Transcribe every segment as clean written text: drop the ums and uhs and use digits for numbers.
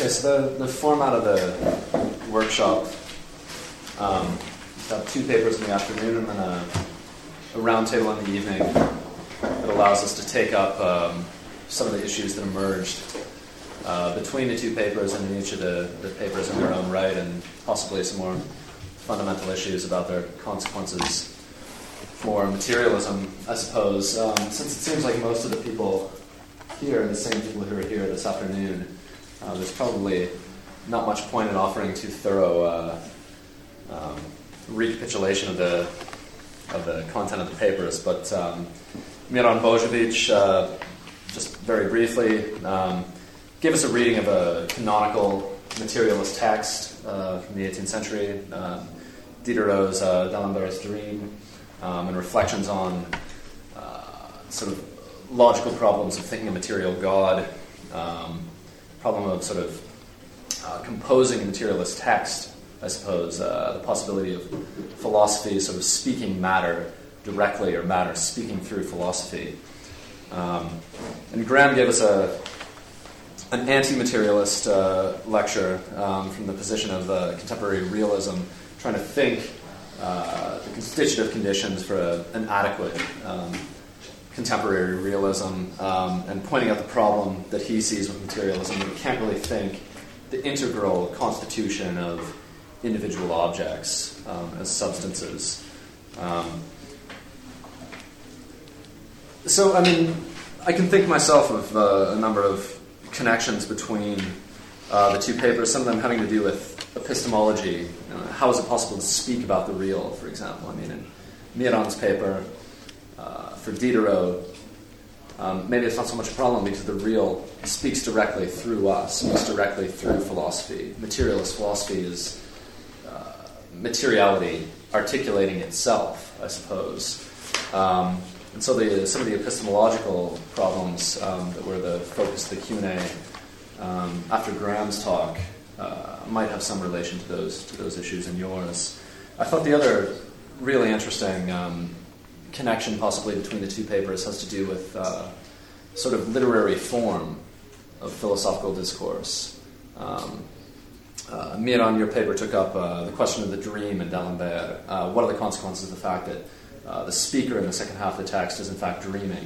Okay, so the format of the workshop, we'll have two papers in the afternoon and then a round table in the evening that allows us to take up some of the issues that emerged between the two papers and in each of the papers in their own right, and possibly some more fundamental issues about their consequences for materialism, I suppose. Since it seems like most of the people here, and the same people who are here this afternoon, there's probably not much point in offering too thorough recapitulation of the content of the papers, but Miran Bozovic, just very briefly, gave us a reading of a canonical materialist text from the 18th century, Diderot's D'Alembert's Dream, and reflections on sort of logical problems of thinking a material God, problem of sort of composing a materialist text, I suppose, the possibility of philosophy sort of speaking matter directly, or matter speaking through philosophy. And Graham gave us an anti-materialist lecture from the position of contemporary realism, trying to think the constitutive conditions for an adequate contemporary realism, and pointing out the problem that he sees with materialism, that we can't really think the integral constitution of individual objects as substances. So, I mean, I can think myself of a number of connections between the two papers, some of them having to do with epistemology. You know, how is it possible to speak about the real, for example? I mean, in Miran's paper, for Diderot, maybe it's not so much a problem because the real speaks directly through us, speaks directly through philosophy. Materialist philosophy is materiality articulating itself, I suppose. And so some of the epistemological problems that were the focus of the Q&A after Graham's talk might have some relation to those issues in yours. I thought the other really interesting connection possibly between the two papers has to do with sort of literary form of philosophical discourse. Miran, your paper took up the question of the dream in D'Alembert. What are the consequences of the fact that the speaker in the second half of the text is in fact dreaming?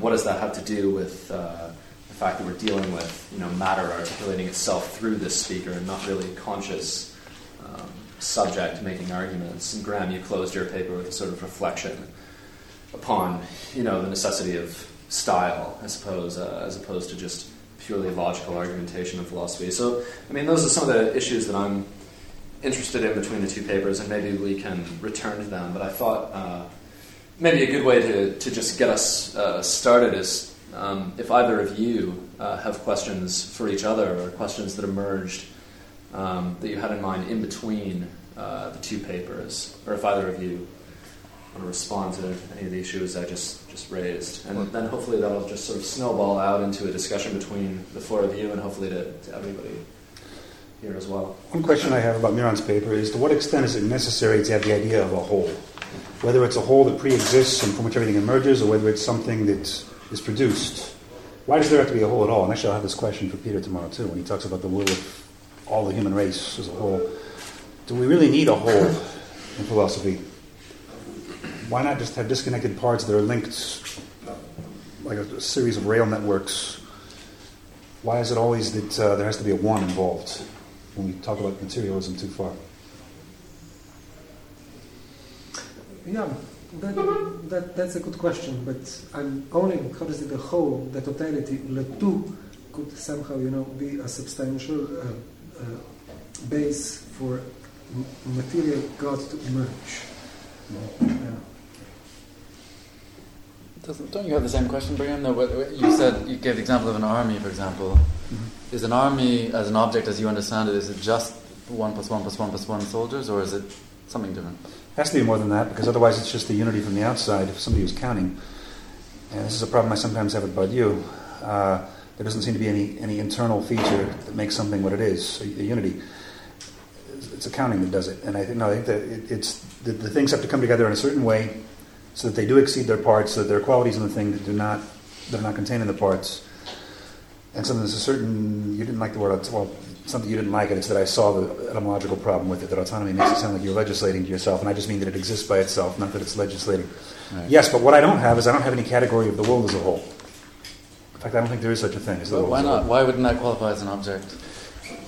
What does that have to do with the fact that we're dealing with, you know, matter articulating itself through this speaker and not really a conscious subject making arguments? And Graham, you closed your paper with a sort of reflection upon, you know, the necessity of style, I suppose, as opposed to just purely logical argumentation of philosophy. So, I mean, those are some of the issues that I'm interested in between the two papers, and maybe we can return to them. But I thought maybe a good way to just get us started is if either of you have questions for each other, or questions that emerged that you had in mind in between the two papers, or if either of you want to respond to any of the issues I just raised. And then hopefully that'll just sort of snowball out into a discussion between the four of you, and hopefully to everybody here as well. One question I have about Miran's paper is, to what extent is it necessary to have the idea of a whole? Whether it's a whole that pre-exists and from which everything emerges, or whether it's something that is produced. Why does there have to be a whole at all? And actually I'll have this question for Peter tomorrow too, when he talks about the will of all the human race as a whole. Do we really need a whole in philosophy? Why not just have disconnected parts that are linked like a series of rail networks? Why is it always that there has to be a one involved when we talk about materialism too far? Yeah, that's a good question, but I'm owning, how does it, the whole, the totality, Latour could somehow, you know, be a substantial base for material God to emerge. Don't you have the same question, Brian? No, you gave the example of an army, for example. Mm-hmm. Is an army, as an object as you understand it, is it just 1 + 1 + 1 + 1 soldiers, or is it something different? It has to be more than that, because otherwise it's just the unity from the outside, if somebody was counting. And this is a problem I sometimes have about you. There doesn't seem to be any internal feature that makes something what it is, a unity. It's accounting that does it. And I think that the things have to come together in a certain way so that they do exceed their parts, so that there are qualities in the thing that are not contained in the parts. And so there's a certain, you didn't like the word, well, something you didn't like it, it's that I saw the etymological problem with it, that autonomy makes it sound like you're legislating to yourself, and I just mean that it exists by itself, not that it's legislating. Right. Yes, but what I don't have is I don't have any category of the world as a whole. In fact, I don't think there is such a thing as the world as a whole. Why not? Why wouldn't that qualify as an object?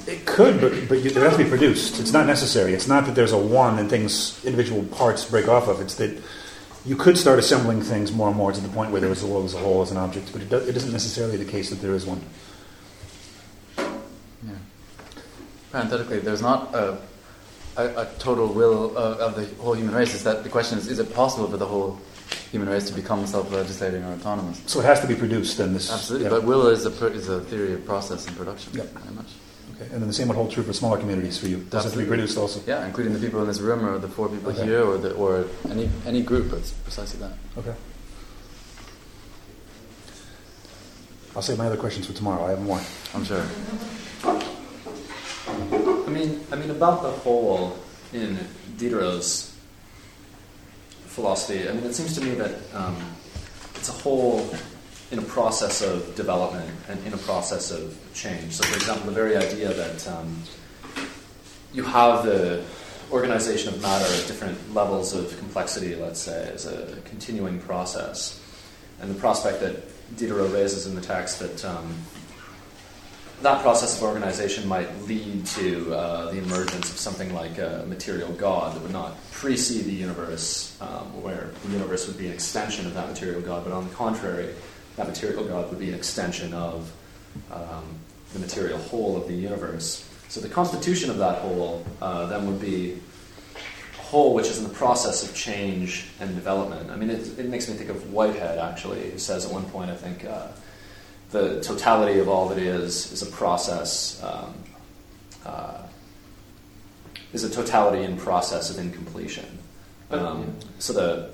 It could, but it has to be produced. It's not necessary. It's not that there's a one and things, individual parts break off of. It's that you could start assembling things more and more to the point where there is the world as a whole as an object, but it isn't necessarily the case that there is one. Yeah. Parenthetically, there's not a total will of the whole human race. It's that the question is it possible for the whole human race to become self-legislating or autonomous? So it has to be produced, then. This absolutely, yeah. But will is a theory of process and production. Yep. Very much. Okay. And then the same would hold true for smaller communities for you. It doesn't have to be produced also. Yeah, including the people in this room or the four people here or any group. It's precisely that. Okay. I'll save my other questions for tomorrow. I have more. I'm sure. I mean about the whole in Diderot's philosophy, I mean, it seems to me that it's a whole in a process of development and in a process of change. So, for example, the very idea that you have the organization of matter at different levels of complexity, let's say, is a continuing process. And the prospect that Diderot raises in the text that that process of organization might lead to the emergence of something like a material God that would not precede the universe, where the universe would be an extension of that material God, but on the contrary, that material God would be an extension of the material whole of the universe. So the constitution of that whole then would be a whole which is in the process of change and development. I mean, it makes me think of Whitehead, actually, who says at one point, I think, the totality of all that is a process, is a totality in process of incompletion. So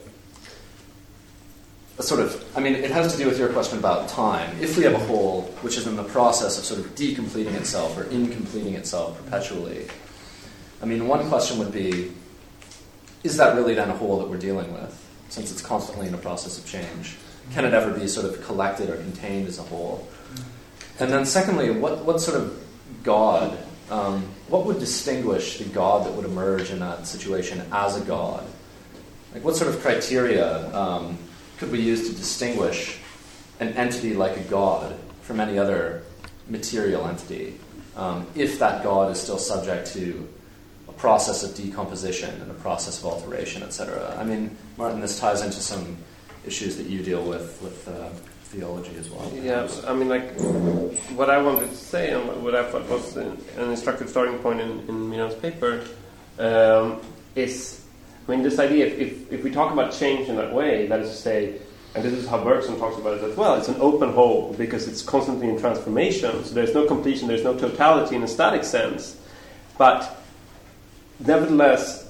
it has to do with your question about time. If we have a whole which is in the process of sort of decompleting itself or incompleting itself perpetually, I mean, one question would be, is that really then a whole that we're dealing with, since it's constantly in a process of change? Can it ever be sort of collected or contained as a whole? And then secondly, what sort of God, what would distinguish the God that would emerge in that situation as a God? Like, what sort of criteria could we use to distinguish an entity like a God from any other material entity, if that God is still subject to a process of decomposition and a process of alteration, etc.? I mean, Martin, this ties into some issues that you deal with theology as well. Yes, I mean, like, what I wanted to say and what I thought was an instructive starting point in Miran's paper is, I mean, this idea, if we talk about change in that way, that is to say, and this is how Bergson talks about it as well, it's an open whole because it's constantly in transformation, so there's no completion, there's no totality in a static sense. But nevertheless,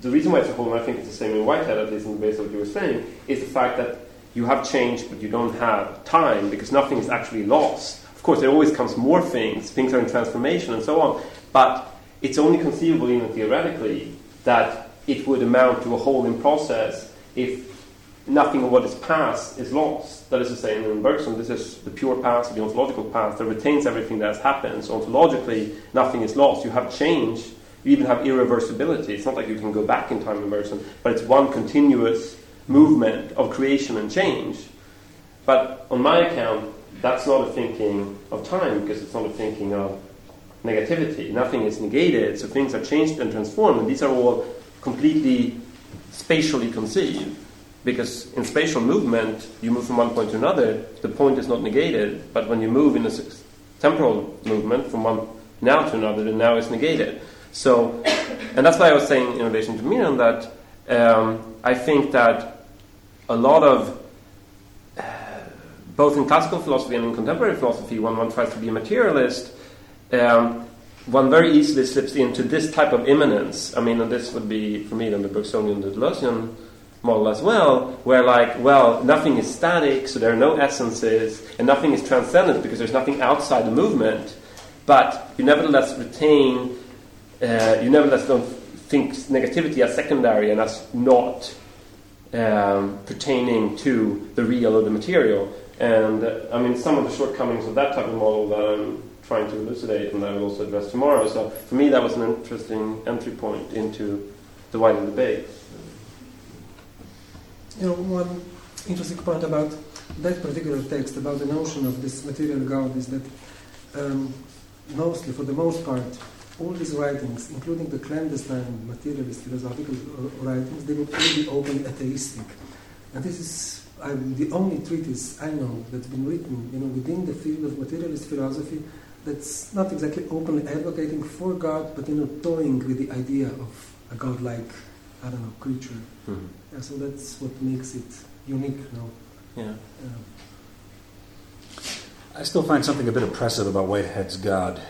the reason why it's a whole, and I think it's the same in Whitehead, at least in the base of what you were saying, is the fact that you have change but you don't have time because nothing is actually lost. Of course, there always comes more things, things are in transformation and so on, but it's only conceivable even theoretically that it would amount to a whole in process if nothing of what is past is lost. That is to say, in Bergson, this is the pure past, the ontological past, that retains everything that has happened. So ontologically, nothing is lost. You have change. You even have irreversibility. It's not like you can go back in time in Bergson, but it's one continuous movement of creation and change. But on my account, that's not a thinking of time, because it's not a thinking of negativity. Nothing is negated, so things are changed and transformed, and these are all completely spatially conceived, because in spatial movement you move from one point to another, the point is not negated, but when you move in a temporal movement from one now to another, the now is negated. So, and that's why I was saying in relation to Miran that I think that a lot of both in classical philosophy and in contemporary philosophy, when one tries to be a materialist, one very easily slips into this type of immanence. I mean, and this would be, for me, then the Bergsonian and the Deleuzian model as well, where, like, well, nothing is static, so there are no essences, and nothing is transcendent because there's nothing outside the movement, but you nevertheless retain, you nevertheless don't think negativity as secondary and as not pertaining to the real or the material. And I mean, some of the shortcomings of that type of model that I'm trying to elucidate and that I will also address tomorrow. So for me, that was an interesting entry point into the wider debate. You know, one interesting point about that particular text, about the notion of this material God, is that mostly, for the most part, all these writings, including the clandestine materialist philosophical writings, they were pretty openly atheistic. And this is the only treatise I know that's been written, you know, within the field of materialist philosophy that's not exactly openly advocating for God, but, you know, toying with the idea of a godlike, I don't know, creature. Mm-hmm. Yeah, so that's what makes it unique, you know. Yeah. I still find something a bit oppressive about Whitehead's God,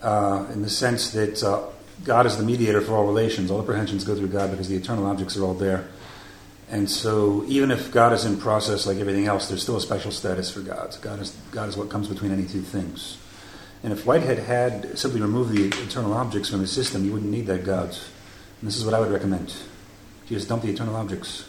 in the sense that God is the mediator for all relations. All apprehensions go through God because the eternal objects are all there. And so even if God is in process like everything else, there's still a special status for God. God is what comes between any two things. And if Whitehead had simply removed the eternal objects from his system, you wouldn't need that God. And this is what I would recommend. You just dump the eternal objects.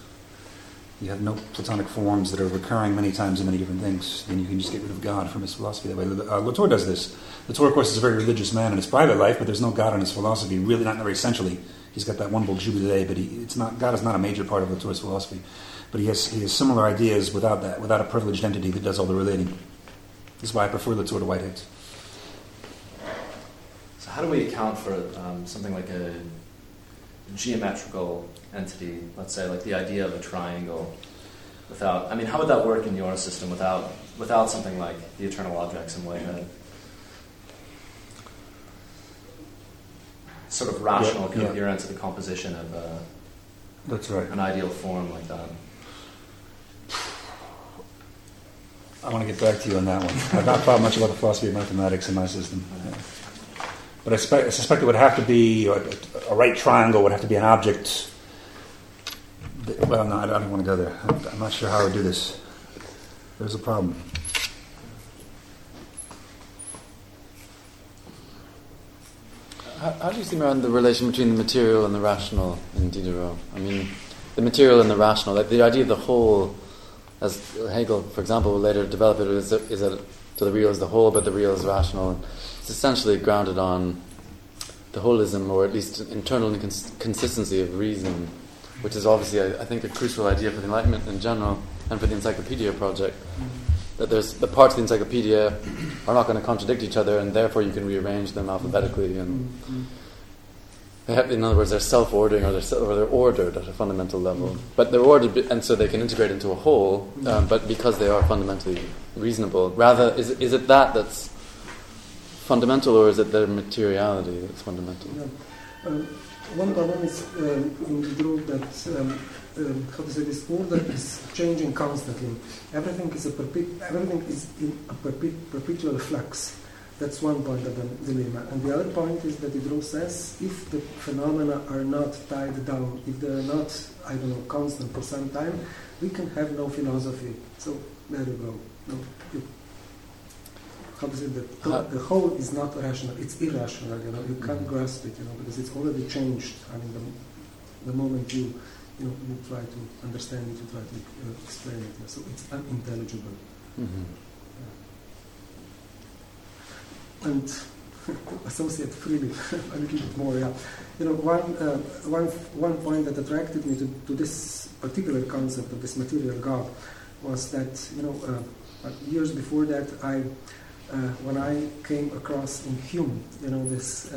You have no Platonic forms that are recurring many times in many different things. Then you can just get rid of God from his philosophy that way. Latour does this. Latour, of course, is a very religious man in his private life, but there's no God in his philosophy, really, not very essentially. He's got that one book, Jubilé, but God is not a major part of Latour's philosophy. But he has similar ideas without that, without a privileged entity that does all the relating. This is why I prefer Latour to Whitehead. So how do we account for something like a geometrical entity, let's say, like the idea of a triangle, without, I mean, how would that work in your system without something like the eternal objects in Whitehead? Sort of rational coherence of the composition of that's right, an ideal form like that. I want to get back to you on that one. I've not thought much about the philosophy of mathematics in my system. Yeah. But I suspect it would have to be, a right triangle would have to be an object. Well, no, I don't want to go there. I'm not sure how I would do this. There's a problem. How do you think around the relation between the material and the rational in Diderot? I mean, the material and the rational, like the idea of the whole, as Hegel, for example, will later develop it, is that so the real is the whole, but the real is rational. And it's essentially grounded on the holism, or at least internal consistency of reason, which is obviously, I think, a crucial idea for the Enlightenment in general and for the Encyclopedia project. That there's the parts of the Encyclopedia are not going to contradict each other, and therefore you can rearrange them alphabetically. And they have, in other words, they're self-ordering, or they're ordered at a fundamental level. But they're ordered, and so they can integrate into a whole. But because they are fundamentally reasonable, rather is it that's fundamental, or is it their materiality that's fundamental? Yeah. One problem is in the group that how to say, this order is changing constantly. Everything is in a perpetual flux. That's one point of the dilemma. And the other point is that Diderot says if the phenomena are not tied down, if they are not, I don't know, constant for some time, we can have no philosophy. So there you go. No, how to say that the whole is not rational, it's irrational, you know, you can't grasp it, you know, because it's already changed. I mean, the moment you try to understand it, you try to explain it, so it's unintelligible. Mm-hmm. Yeah. And associate freely a little bit more, yeah. You know, one point that attracted me to this particular concept of this material God was that, you know, years before that, when I came across in Hume, you know, this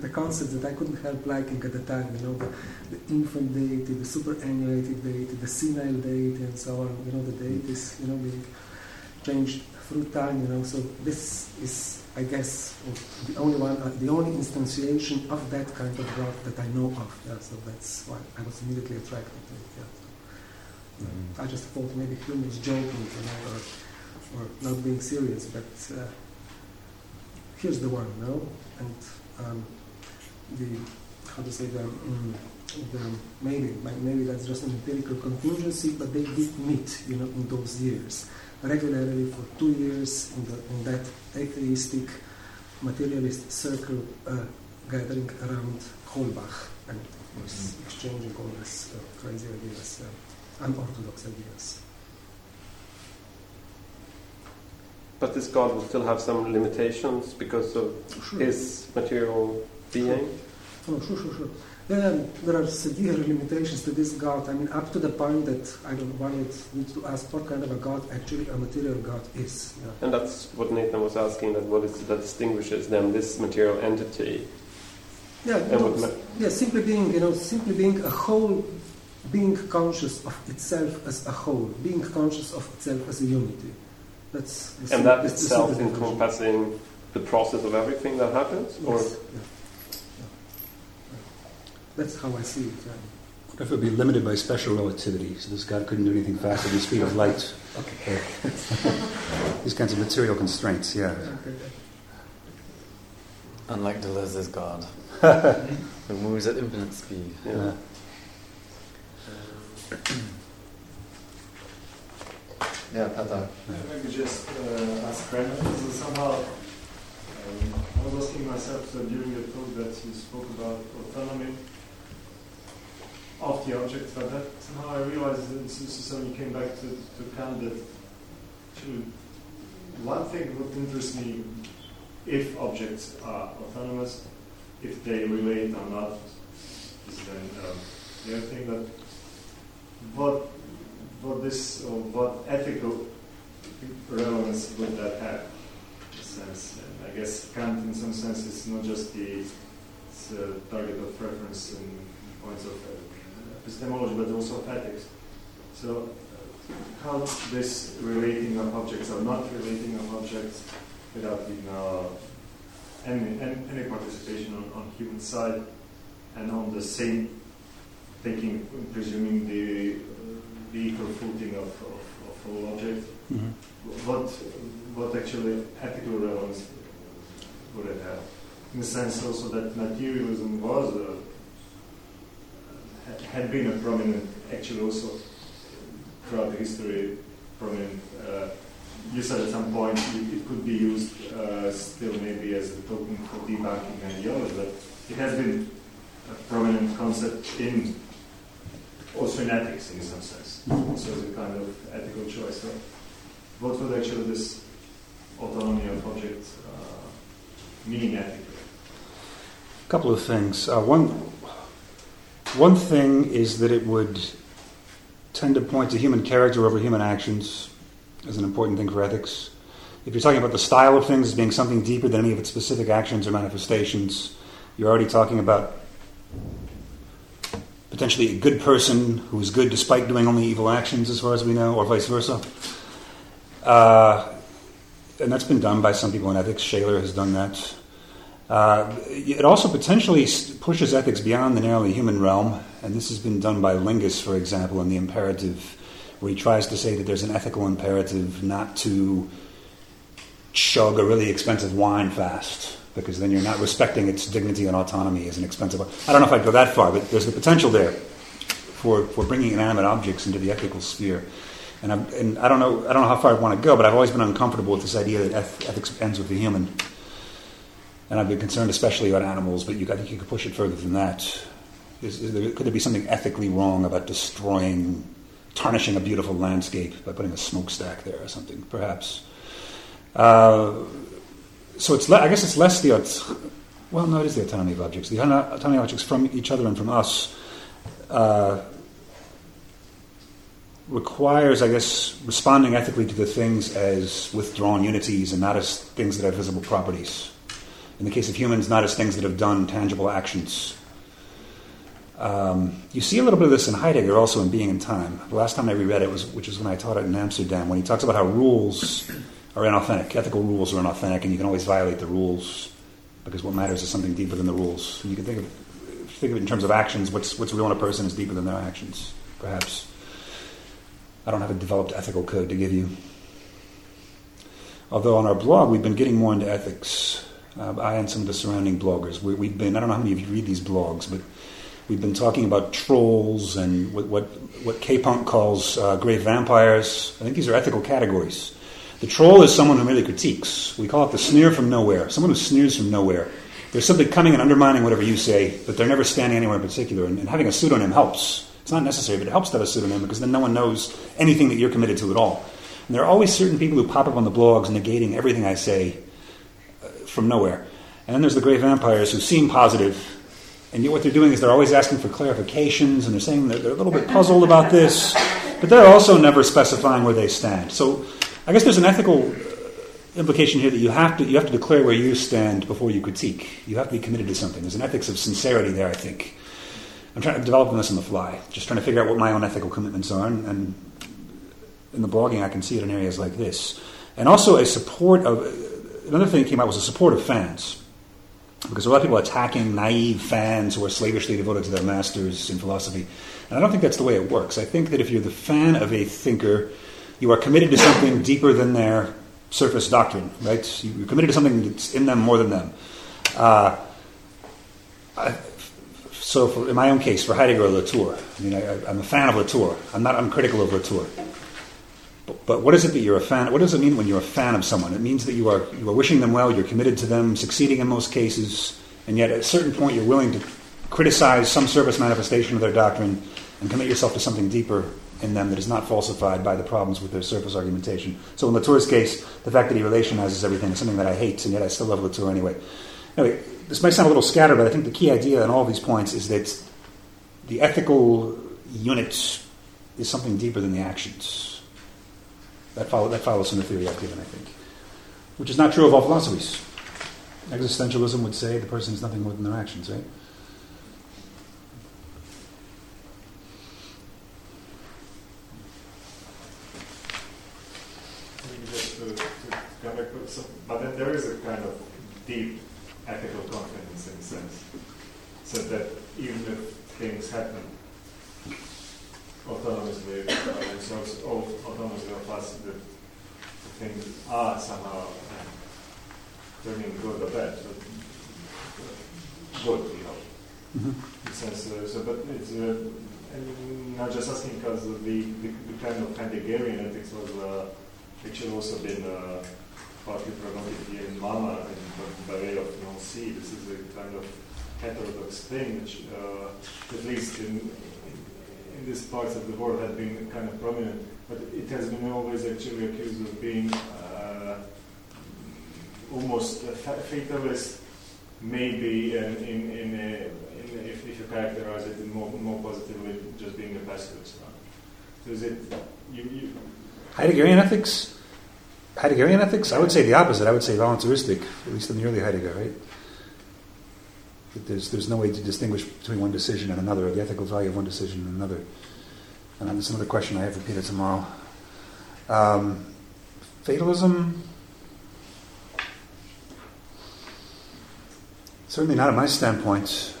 the concept that I couldn't help liking at the time, you know, the infant deity, the superannuated deity, the senile deity, and so on. You know, the deities, you know, being changed through time. You know, so this is, I guess, the only instantiation of that kind of God that I know of. Yeah, so that's why I was immediately attracted to it. Yeah. I just thought maybe Hume was joking, you know, or not being serious, but here's the one, no? And maybe that's just an empirical contingency, but they did meet, you know, in those years, regularly for 2 years in that atheistic, materialist circle gathering around Kohlbach, and of course exchanging all these crazy ideas. Unorthodox ideas. But this God will still have some limitations because of his material being? Sure. There are severe limitations to this God. I mean, up to the point that one needs to ask what kind of a God actually a material God is. Yeah. And that's what Nathan was asking, that what is it that distinguishes them, this material entity? Yeah, simply being a whole, being conscious of itself as a whole, being conscious of itself as a unity. And that itself encompassing the process of everything that happens? Or? Yes. Yeah. That's how I see it. Yeah. What if it would be limited by special relativity, so this God couldn't do anything faster than the speed of light? Okay. These kinds of material constraints, yeah. Okay. Unlike Deleuze's God, who moves at infinite speed. Yeah. Yeah, Pata. Maybe just ask Graham. So somehow, I was asking myself during the talk that you spoke about autonomy of the object, but that somehow I realized that suddenly came back to Kant that actually one thing would interest me if objects are autonomous, if they relate or not, is then the other thing. But what ethical relevance would that have? In a sense, and I guess Kant, in some sense, is not just the target of reference and points of epistemology, but also of ethics. So, how this relating of objects or not relating of objects, without any participation on human side, and on the same taking, presuming the equal footing of all objects, mm-hmm. what actually ethical relevance would it have? In the sense also that materialism was had been a prominent, actually also throughout the history, prominent. You said at some point it could be used still maybe as a token for debunking ideology, but it has been a prominent concept also in ethics in some sense, also as a kind of ethical choice. So what would actually this autonomy of objects mean ethically? A couple of things. One thing is that it would tend to point to human character over human actions as an important thing for ethics. If you're talking about the style of things as being something deeper than any of its specific actions or manifestations, you're already talking about potentially a good person who is good despite doing only evil actions, as far as we know, or vice versa. And that's been done by some people in ethics. Scheler has done that. It also potentially pushes ethics beyond the narrowly human realm, and this has been done by Lingus, for example, in The Imperative, where he tries to say that there's an ethical imperative not to chug a really expensive wine fast, because then you're not respecting its dignity and autonomy as an expensive... I don't know if I'd go that far, but there's the potential there for bringing inanimate objects into the ethical sphere. And I don't know how far I'd want to go, but I've always been uncomfortable with this idea that ethics ends with the human. And I've been concerned especially about animals, but I think you could push it further than that. Could there be something ethically wrong about tarnishing a beautiful landscape by putting a smokestack there or something, perhaps? So I guess it's less the... Well, no, it is the autonomy of objects. The autonomy of objects from each other and from us requires, I guess, responding ethically to the things as withdrawn unities and not as things that have visible properties. In the case of humans, not as things that have done tangible actions. You see a little bit of this in Heidegger also in Being and Time. The last time I reread it, which was when I taught it in Amsterdam, when he talks about how rules... are inauthentic. Ethical rules are inauthentic, and you can always violate the rules because what matters is something deeper than the rules. And you can think of it in terms of actions. What's real in a person is deeper than their actions, perhaps. I don't have a developed ethical code to give you. Although on our blog we've been getting more into ethics. I and some of the surrounding bloggers. We've been, I don't know how many of you read these blogs, but we've been talking about trolls and what K-Punk calls grey vampires. I think these are ethical categories. The troll is someone who merely critiques. We call it the sneer from nowhere, someone who sneers from nowhere. They're simply coming and undermining whatever you say, but they're never standing anywhere in particular, and having a pseudonym helps. It's not necessary, but it helps to have a pseudonym because then no one knows anything that you're committed to at all. And there are always certain people who pop up on the blogs negating everything I say from nowhere. And then there's the gray vampires who seem positive, and yet what they're doing is they're always asking for clarifications, and they're saying they're a little bit puzzled about this, but they're also never specifying where they stand. So I guess there's an ethical implication here that you have to declare where you stand before you critique. You have to be committed to something. There's an ethics of sincerity there, I think. I'm developing this on the fly, just trying to figure out what my own ethical commitments are, and in the blogging I can see it in areas like this. And also a support of... Another thing that came out was a support of fans, because a lot of people are attacking naive fans who are slavishly devoted to their masters in philosophy. And I don't think that's the way it works. I think that if you're the fan of a thinker, you are committed to something deeper than their surface doctrine, right? You're committed to something that's in them more than them. So in my own case, for Heidegger or Latour, I mean, I'm a fan of Latour. I'm critical of Latour. But what is it that you're a fan? What does it mean when you're a fan of someone? It means that you are wishing them well, you're committed to them, succeeding in most cases, and yet at a certain point you're willing to criticize some surface manifestation of their doctrine and commit yourself to something deeper in them that is not falsified by the problems with their surface argumentation. So in Latour's case, the fact that he relationizes everything is something that I hate, and yet I still love Latour anyway. Anyway, this might sound a little scattered, but I think the key idea in all these points is that the ethical unit is something deeper than the actions. That follows from the theory I've given, I think. Which is not true of all philosophies. Existentialism would say the person is nothing more than their actions, right? I mean, just to come back with some, but then there is a kind of deep ethical confidence in a sense. So that even if things happen autonomously, autonomously of us, that things are somehow turning good or bad. Good, you know. Mm-hmm. But it's not just asking, because the kind of Heideggerian ethics was actually also been partly promoted here in MAMA and by way of non-C. This is a kind of heterodox thing, which at least in these parts of the world had been kind of prominent, but it has been always actually accused of being almost a fatalist, maybe, and if you characterize it more positively, just being a pessimist. So is it Heideggerian ethics? I would say the opposite. I would say voluntaristic, at least in the early Heidegger, right? There's no way to distinguish between one decision and another, or the ethical value of one decision and another. And that's another question I have for Peter tomorrow. Fatalism? Certainly not at my standpoint.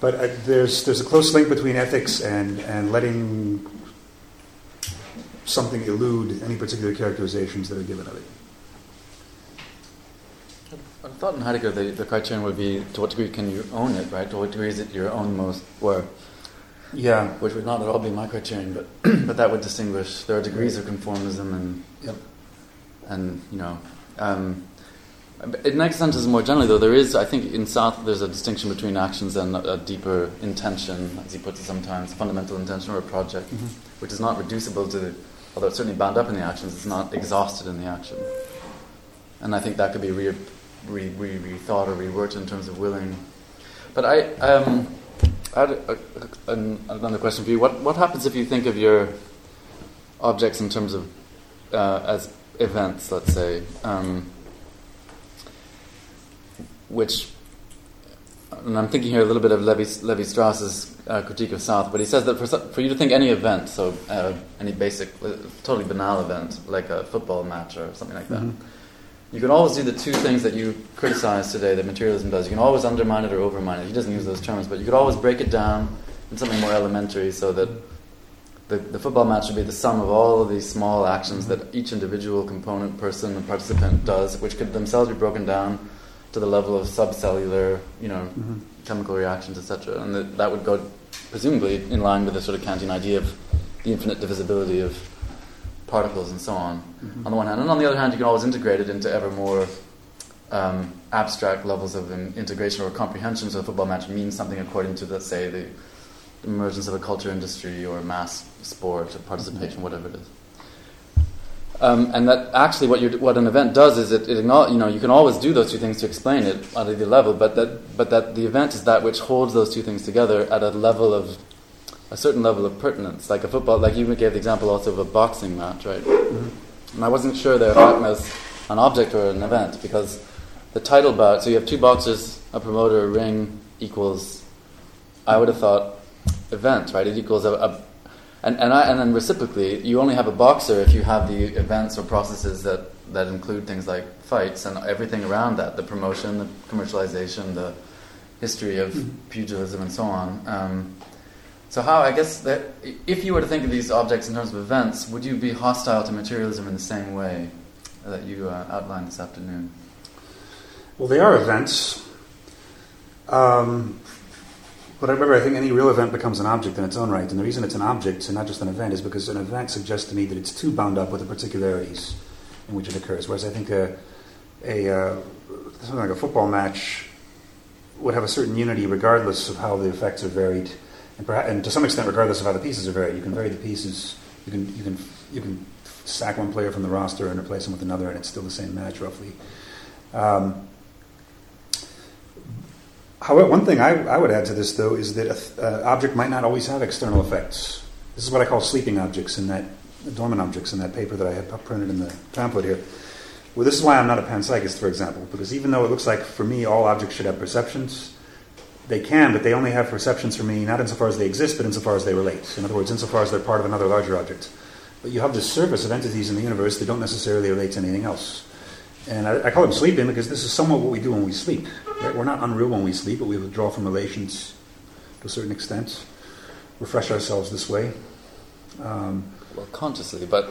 But there's a close link between ethics and letting something elude any particular characterizations that are given of it. I thought in Heidegger the criterion would be to what degree can you own it, right? To what degree is it your own most, or yeah, which would not at all be my criterion, but that would distinguish. There are degrees of conformism and yep. And you know, in existentialism more generally though, there is, I think in Sartre there's a distinction between actions and a deeper intention, as he puts it sometimes, fundamental intention or a project, mm-hmm. which is not reducible to, although it's certainly bound up in the actions, it's not exhausted in the action, and I think that could be rethought or reworked in terms of willing. But I had another question for you. What happens if you think of your objects in terms of as events, let's say, which, and I'm thinking here a little bit of Levi-Strauss's critique of Sartre, but he says that for you to think any event, so any basic, totally banal event, like a football match or something like that, mm-hmm. You can always do the two things that you criticize today that materialism does. You can always undermine it or overmine it. He doesn't use those terms, but you could always break it down in something more elementary so that the football match would be the sum of all of these small actions that each individual component, person, and participant does, which could themselves be broken down to the level of subcellular, you know, mm-hmm. chemical reactions, etc. And that would go, presumably, in line with the sort of Kantian idea of the infinite divisibility of particles and so on, mm-hmm. on the one hand. And on the other hand, you can always integrate it into ever more abstract levels of integration or comprehension. So a football match means something according to, let's say, the emergence of a culture industry or mass sport or participation, mm-hmm. whatever it is. And that actually what an event does is you can always do those two things to explain it at either level, but that the event is that which holds those two things together at a certain level of pertinence, like a football, like you gave the example also of a boxing match, right? Mm-hmm. And I wasn't sure there if that was an object or an event, because the title bout, so you have two boxers, a promoter, a ring, equals, I would have thought, event, right? It equals and then reciprocally, you only have a boxer if you have the events or processes that include things like fights and everything around that, the promotion, the commercialization, the history of pugilism and so on. So how, I guess, that if you were to think of these objects in terms of events, would you be hostile to materialism in the same way that you outlined this afternoon? Well, they are events. But I think any real event becomes an object in its own right. And the reason it's an object and not just an event is because an event suggests to me that it's too bound up with the particularities in which it occurs. Whereas I think something like a football match would have a certain unity regardless of how the effects are varied. And to some extent, regardless of how the pieces are varied. You can vary the pieces. You can sack one player from the roster and replace him with another, and it's still the same match, roughly. However, one thing I would add to this, though, is that an object might not always have external effects. This is what I call sleeping objects, dormant objects, in that paper that I had printed in the pamphlet here. Well, this is why I'm not a panpsychist, for example, because even though it looks like, for me, all objects should have perceptions, they can, but they only have perceptions for me, not insofar as they exist, but insofar as they relate. In other words, insofar as they're part of another larger object. But you have this surface of entities in the universe that don't necessarily relate to anything else. And I call them sleeping because this is somewhat what we do when we sleep. Right? We're not unreal when we sleep, but we withdraw from relations to a certain extent, refresh ourselves this way. Consciously, but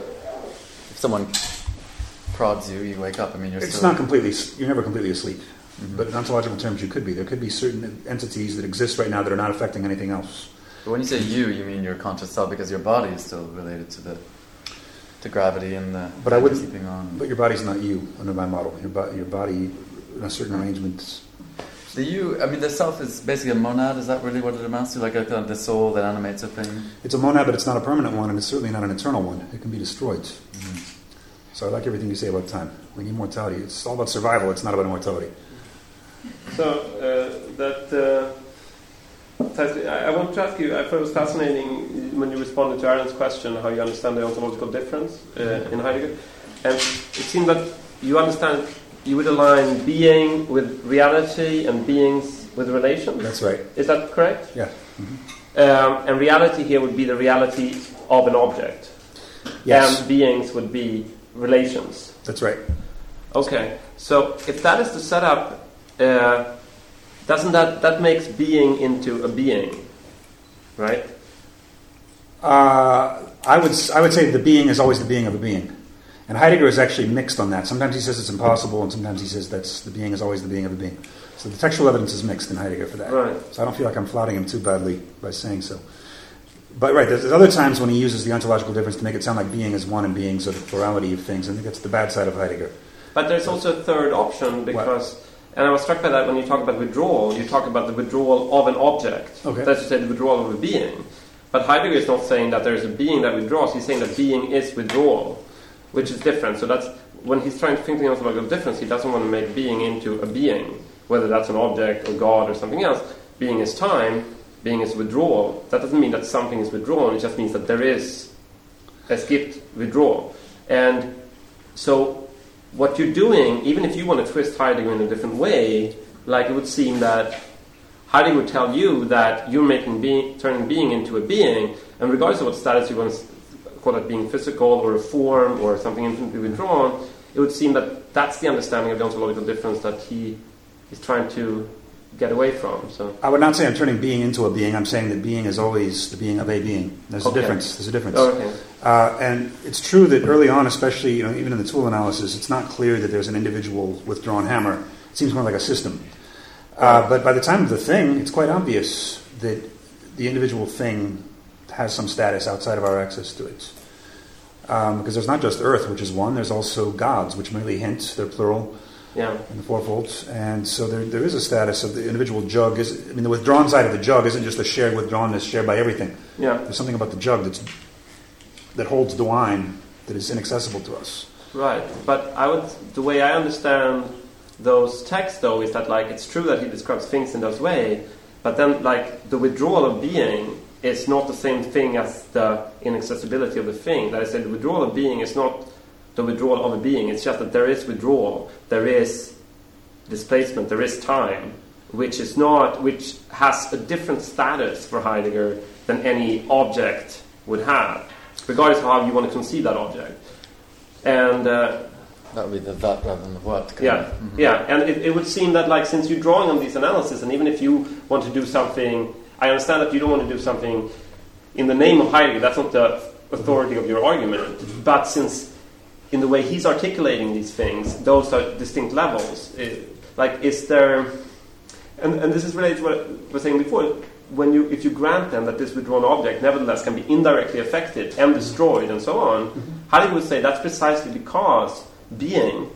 if someone prods you, you wake up. I mean, you're never completely asleep. Mm-hmm. But in ontological terms, you could be. There could be certain entities that exist right now that are not affecting anything else. But when you say you mean your conscious self, because your body is still related to the gravity and the... But I wouldn't... Keeping on. But your body's not you, under my model. Your body, in a certain arrangement... The you, I mean, the self is basically a monad. Is that really what it amounts to? Like the soul that animates a thing? It's a monad, but it's not a permanent one, and it's certainly not an eternal one. It can be destroyed. Mm-hmm. So I like everything you say about time. Like immortality. It's all about survival. It's not about immortality. So I want to ask you, I thought it was fascinating when you responded to Aaron's question, how you understand the ontological difference in Heidegger. And it seemed that you would align being with reality and beings with relations. That's right. Is that correct? Yeah. Mm-hmm. And reality here would be the reality of an object. Yes. And beings would be relations. That's right. Okay. So if that is the setup... doesn't that makes being into a being, right? I would say the being is always the being of a being, and Heidegger is actually mixed on that. Sometimes he says it's impossible, and sometimes he says that's the being is always the being of a being. So the textual evidence is mixed in Heidegger for that. Right. So I don't feel like I'm flouting him too badly by saying so. But right, there's other times when he uses the ontological difference to make it sound like being is one and being is a plurality of things. I think that's the bad side of Heidegger. But there's also a third option because. What? And I was struck by that when you talk about withdrawal, you talk about the withdrawal of an object. Okay. That's to say the withdrawal of a being. But Heidegger is not saying that there is a being that withdraws, he's saying that being is withdrawal, which is different. So that's when he's trying to think the ontological difference, he doesn't want to make being into a being, whether that's an object or God or something else. Being is time, being is withdrawal. That doesn't mean that something is withdrawn, it just means that there is a skipped withdrawal. And so what you're doing, even if you want to twist Heidegger in a different way, like it would seem that Heidegger would tell you that you're making turning being into a being, and regardless of what status you want to call it being physical or a form or something infinitely withdrawn, it would seem that that's the understanding of the ontological difference that he is trying to get away from. So I would not say I'm turning being into a being. I'm saying that being is always the being of a being. There's a difference. Oh, okay. And it's true that early on, especially even in the tool analysis, it's not clear that there's an individual withdrawn hammer. It seems more like a system. But by the time of the thing, it's quite obvious that the individual thing has some status outside of our access to it. Because there's not just earth, which is one. There's also gods, which merely hint. They're plural. Yeah. In the fourfold. And so there is a status of the individual jug. The withdrawn side of the jug isn't just a shared withdrawnness shared by everything. Yeah. There's something about the jug that holds the wine that is inaccessible to us. Right, but the way I understand those texts, though, is that it's true that he describes things in that way, but then the withdrawal of being is not the same thing as the inaccessibility of the thing. That is, the withdrawal of being is not the withdrawal of a being. It's just that there is withdrawal, there is displacement, there is time, which has a different status for Heidegger than any object would have, regardless of how you want to conceive that object. And that would be the that rather than the what. Yeah, mm-hmm. Yeah. And it would seem that since you're drawing on these analyses, and even if you want to do something, I understand that you don't want to do something in the name of Heidegger. That's not the authority of your argument. Mm-hmm. But since in the way he's articulating these things, those are distinct levels. Is there? And this is related to what I was saying before. If you grant them that this withdrawn object nevertheless can be indirectly affected and destroyed and so on, mm-hmm. Heidegger would say that's precisely because being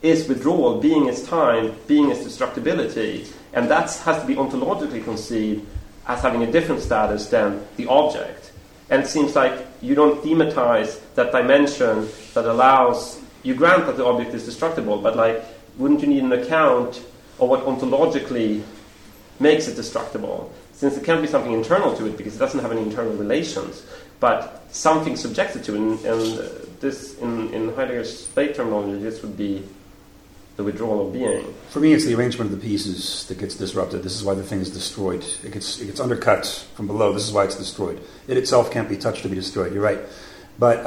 is withdrawal, being is time, being is destructibility, and that has to be ontologically conceived as having a different status than the object. And it seems like you don't thematize that dimension that allows... You grant that the object is destructible, but wouldn't you need an account of what ontologically makes it destructible? Since it can't be something internal to it, because it doesn't have any internal relations, but something subjected to it. And this, in Heidegger's Spate terminology, this would be the withdrawal of being. For me, it's the arrangement of the pieces that gets disrupted. This is why the thing is destroyed. It gets undercut from below. This is why it's destroyed. It itself can't be touched to be destroyed. You're right. But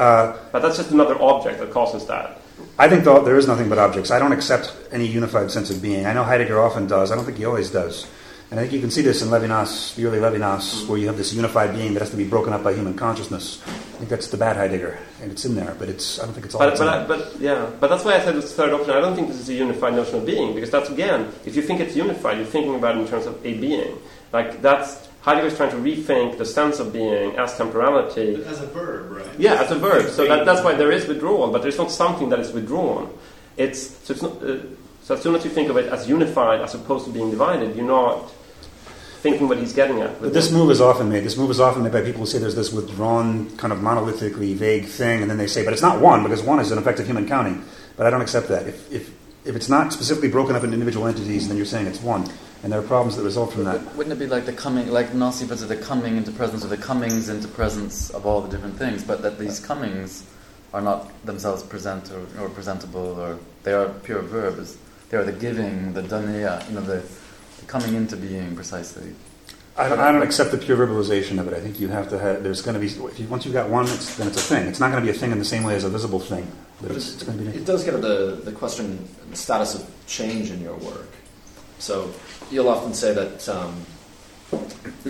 that's just another object that causes that. I think there is nothing but objects. I don't accept any unified sense of being. I know Heidegger often does. I don't think he always does. And I think you can see this in Levinas, the early Levinas, where you have this unified being that has to be broken up by human consciousness. I think that's the bad Heidegger, and it's in there, but I don't think it's all. But that's why I said it's third option. I don't think this is a unified notion of being, because that's, again, if you think it's unified, you're thinking about it in terms of a being. That's Heidegger's trying to rethink the sense of being as temporality. But as a verb, right? Yeah, as a verb. So that's why there is withdrawal, but there's not something that is withdrawn. So as soon as you think of it as unified, as opposed to being divided, you're not thinking what he's getting at. But this move is often made by people who say there's this withdrawn, kind of monolithically vague thing, and then they say, but it's not one, because one is an effect of human counting. But I don't accept that. If it's not specifically broken up into individual entities, then you're saying it's one, and there are problems that result from that. Wouldn't it be like the coming, like Nazi puts it, the coming into presence, or the comings into presence of all the different things, but that these comings are not themselves present or presentable, or they are pure verbs. They are the giving, the daneia, the coming into being, precisely. I don't accept the pure verbalization of it. I think you have to have... There's going to be... Once you've got one, then it's a thing. It's not going to be a thing in the same way as a visible thing. But it's going to be... It does get at the question, the status of change in your work. So you'll often say that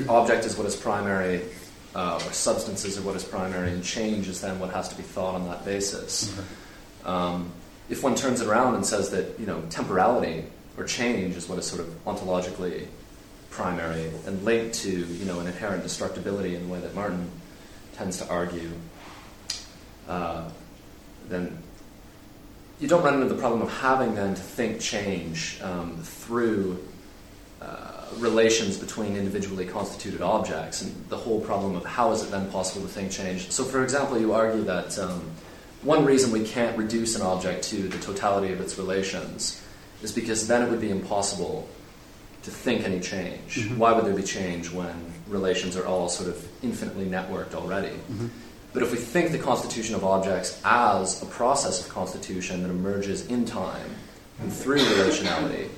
object is what is primary, or substances are what is primary, and change is then what has to be thought on that basis. Mm-hmm. If one turns it around and says that temporality or change is what is sort of ontologically primary and linked to an inherent destructibility in the way that Martin tends to argue, then you don't run into the problem of having then to think change through relations between individually constituted objects, and the whole problem of how is it then possible to think change. So, for example, you argue that one reason we can't reduce an object to the totality of its relations is because then it would be impossible to think any change. Mm-hmm. Why would there be change when relations are all sort of infinitely networked already? Mm-hmm. But if we think the constitution of objects as a process of constitution that emerges in time and through relationality,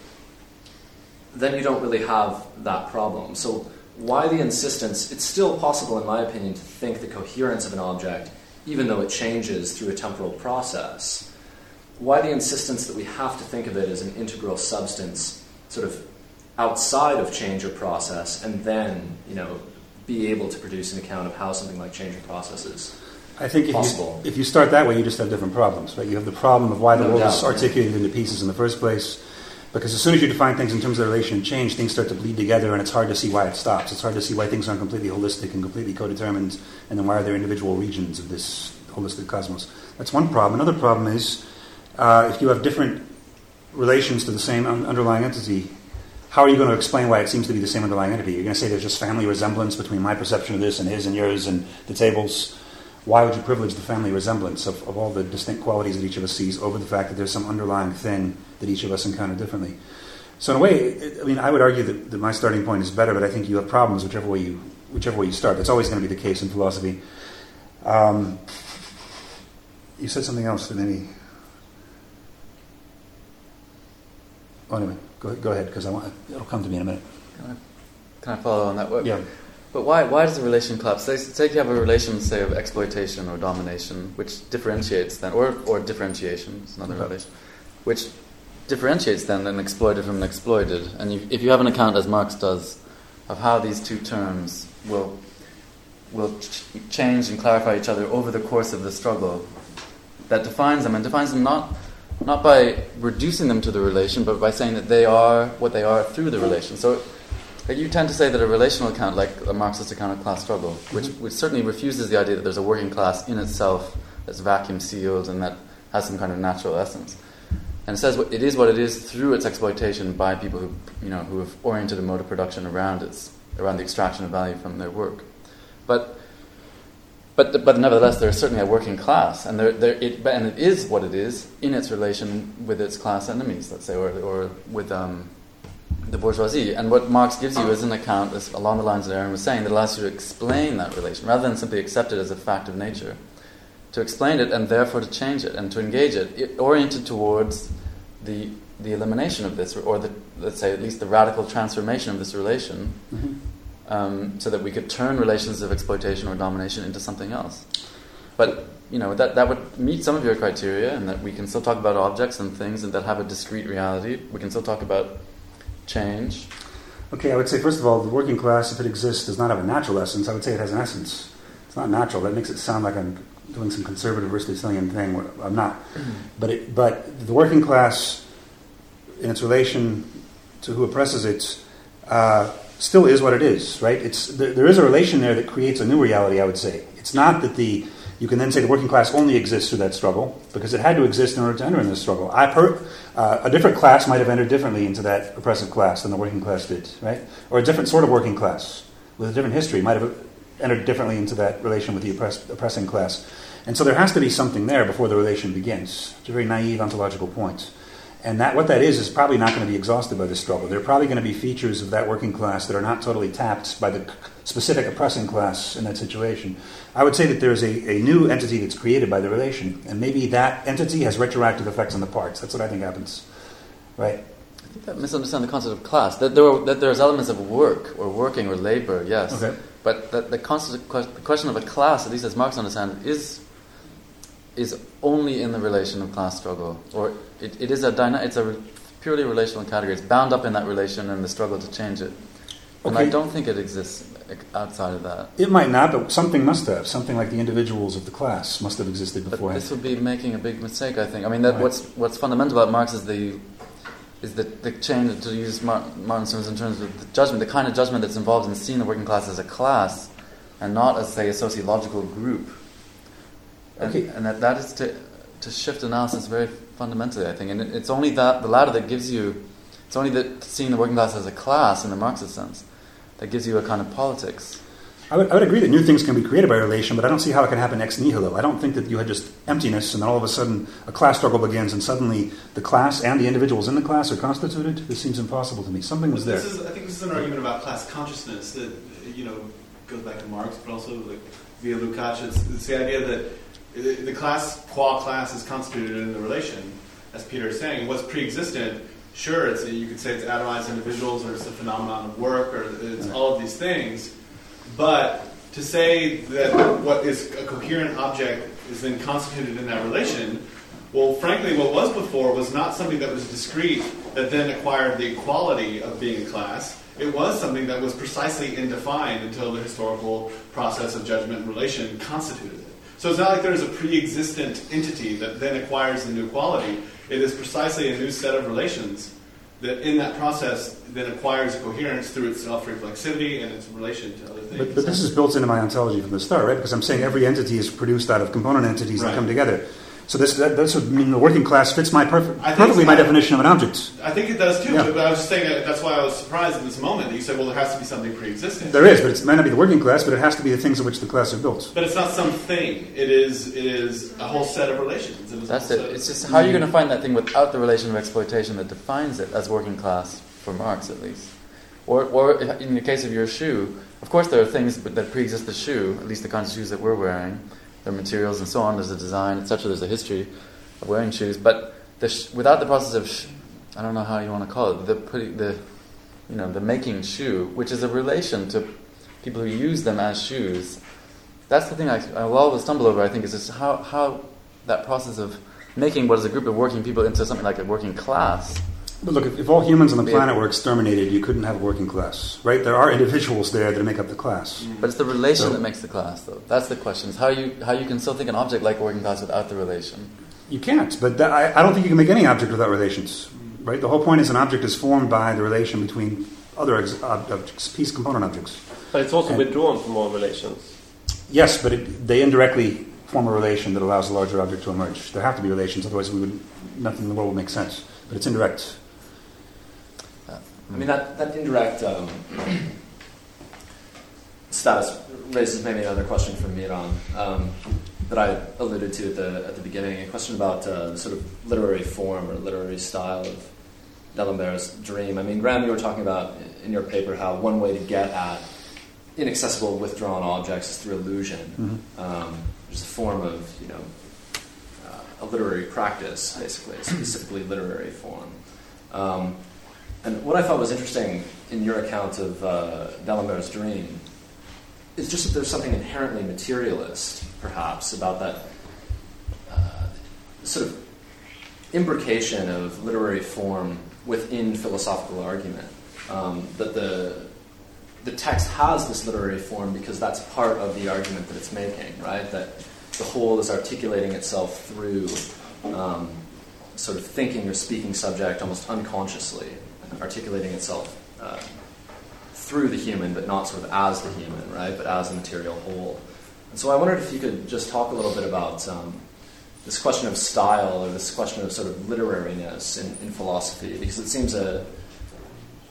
then you don't really have that problem. So why the insistence? It's still possible, in my opinion, to think the coherence of an object even though it changes through a temporal process. Why the insistence that we have to think of it as an integral substance sort of outside of change or process, and then, be able to produce an account of how something like change or process is possible? If you start that way, you just have different problems, right? You have the problem of why the world is articulated into pieces in the first place, because as soon as you define things in terms of relation and change, things start to bleed together, and it's hard to see why it stops. It's hard to see why things aren't completely holistic and completely codetermined, and then why are there individual regions of this holistic cosmos? That's one problem. Another problem is, if you have different relations to the same underlying entity, how are you going to explain why it seems to be the same underlying entity? You're going to say there's just family resemblance between my perception of this and his and yours and the tables. why would you privilege the family resemblance of all the distinct qualities that each of us sees over the fact that there's some underlying thing that each of us encounter differently? So in a way, I would argue that my starting point is better, but I think you have problems whichever way you start. That's always going to be the case in philosophy. You said something else that maybe... Oh, anyway, go ahead, because it'll come to me in a minute. Can I follow on that? Yeah. But why does the relation collapse? Say you have a relation, say, of exploitation or domination, which differentiates then, or differentiation is another relation, which differentiates then an exploited from an exploited. And if you have an account, as Marx does, of how these two terms will change and clarify each other over the course of the struggle, that defines them, and defines them not by reducing them to the relation, but by saying that they are what they are through the relation. So you tend to say that a relational account, like a Marxist account of class struggle, which certainly refuses the idea that there's a working class in itself that's vacuum sealed and that has some kind of natural essence, and it says what it is through its exploitation by people who have oriented a mode of production around the extraction of value from their work. But nevertheless, there is certainly a working class, and it is what it is in its relation with its class enemies, let's say, or with the bourgeoisie. And what Marx gives you is an account along the lines that Aaron was saying that allows you to explain that relation, rather than simply accept it as a fact of nature, to explain it and therefore to change it and to engage it oriented towards the elimination of this, or let's say at least the radical transformation of this relation. Mm-hmm. So that we could turn relations of exploitation or domination into something else. But, that would meet some of your criteria, and that we can still talk about objects and things and that have a discrete reality. We can still talk about change. Okay, I would say, first of all, the working class, if it exists, does not have a natural essence. I would say it has an essence. It's not natural. That makes it sound like I'm doing some conservative Aristotelian thing. I'm not. But the working class, in its relation to who oppresses it, still is what it is, right? There is a relation there that creates a new reality, I would say. It's not that you can then say the working class only exists through that struggle, because it had to exist in order to enter in this struggle. A different class might have entered differently into that oppressive class than the working class did, right? Or a different sort of working class with a different history might have entered differently into that relation with the oppressing class. And so there has to be something there before the relation begins. It's a very naive ontological point. And what that is probably not going to be exhausted by this struggle. There are probably going to be features of that working class that are not totally tapped by the specific oppressing class in that situation. I would say that there is a new entity that's created by the relation, and maybe that entity has retroactive effects on the parts. That's what I think happens, right? I think I misunderstand the concept of class. That there's elements of work or working or labor, yes. Okay. But the question of a class, at least as Marx understands, is only in the relation of class struggle, or it is it's a purely relational category. It's bound up in that relation and the struggle to change it. And okay. I don't think it exists outside of that. It might not, but something must have. Something like the individuals of the class must have existed beforehand. But this would be making a big mistake, I think. I mean, what's fundamental about Marx is the change, to use Martin's terms in terms of the judgment, the kind of judgment that's involved in seeing the working class as a class and not as, say, a sociological group. Okay. And that is to shift analysis very fundamentally, I think. And it's only that the latter that gives you, it's only that seeing the working class as a class in the Marxist sense that gives you a kind of politics. I would agree that new things can be created by relation, but I don't see how it can happen ex nihilo. I don't think that you had just emptiness and then all of a sudden a class struggle begins and suddenly the class and the individuals in the class are constituted. This seems impossible to me. Something was there. I think this is an argument about class consciousness that, goes back to Marx, but also via Lukács. It's the idea that the class is constituted in the relation, as Peter is saying. What's pre-existent, sure, you could say it's atomized individuals, or it's a phenomenon of work, or it's all of these things. But to say that what is a coherent object is then constituted in that relation, well, frankly, what was before was not something that was discrete that then acquired the equality of being a class. It was something that was precisely undefined until the historical process of judgment and relation constituted it. So it's not like there's a pre-existent entity that then acquires the new quality. It is precisely a new set of relations that in that process then acquires coherence through its self-reflexivity and its relation to other things. But this is built into my ontology from the start, right? Because I'm saying every entity is produced out of component entities that come together. So that would mean the working class fits perfectly my definition of an object. I think it does too, but I was just saying that's why I was surprised in this moment that you said, well, there has to be something pre-existent. There is, but it might not be the working class, but it has to be the things of which the class are built. But it's not something. It is a whole set of relations. That's it. It's just how are you going to find that thing without the relation of exploitation that defines it as working class, for Marx at least? Or in the case of your shoe, of course there are things that pre-exist the shoe, at least the kinds of shoes that we're wearing. There are materials and so on, there's a design, etc., there's a history of wearing shoes, but without the process of, I don't know how you want to call it, the making shoe, which is a relation to people who use them as shoes, that's the thing I will always stumble over, I think, is just how that process of making what is a group of working people into something like a working class. But look, if all humans on the planet were exterminated, you couldn't have a working class, right? There are individuals there that make up the class. But it's the relation that makes the class, though. That's the question. It's how you can still think an object like a working class without the relation. You can't, but I don't think you can make any object without relations, right? The whole point is an object is formed by the relation between other objects, piece component objects. But it's also withdrawn from all relations. Yes, but they indirectly form a relation that allows a larger object to emerge. There have to be relations, otherwise nothing in the world would make sense. But it's indirect. I mean, that indirect status raises maybe another question from Miran that I alluded to at the beginning, a question about the sort of literary form or literary style of D'Alembert's Dream. I mean, Graham, you were talking about in your paper how one way to get at inaccessible, withdrawn objects is through allusion, mm-hmm. Which is a form of, a literary practice, basically, specifically literary form. And what I thought was interesting in your account of D'Alembert's Dream is just that there's something inherently materialist, perhaps, about that sort of imbrication of literary form within philosophical argument. That the text has this literary form because that's part of the argument that it's making, right? That the whole is articulating itself through sort of thinking or speaking subject almost unconsciously. Articulating itself through the human, but not sort of as the human, right? But as a material whole. And so I wondered if you could just talk a little bit about this question of style or this question of sort of literariness in philosophy, because it seems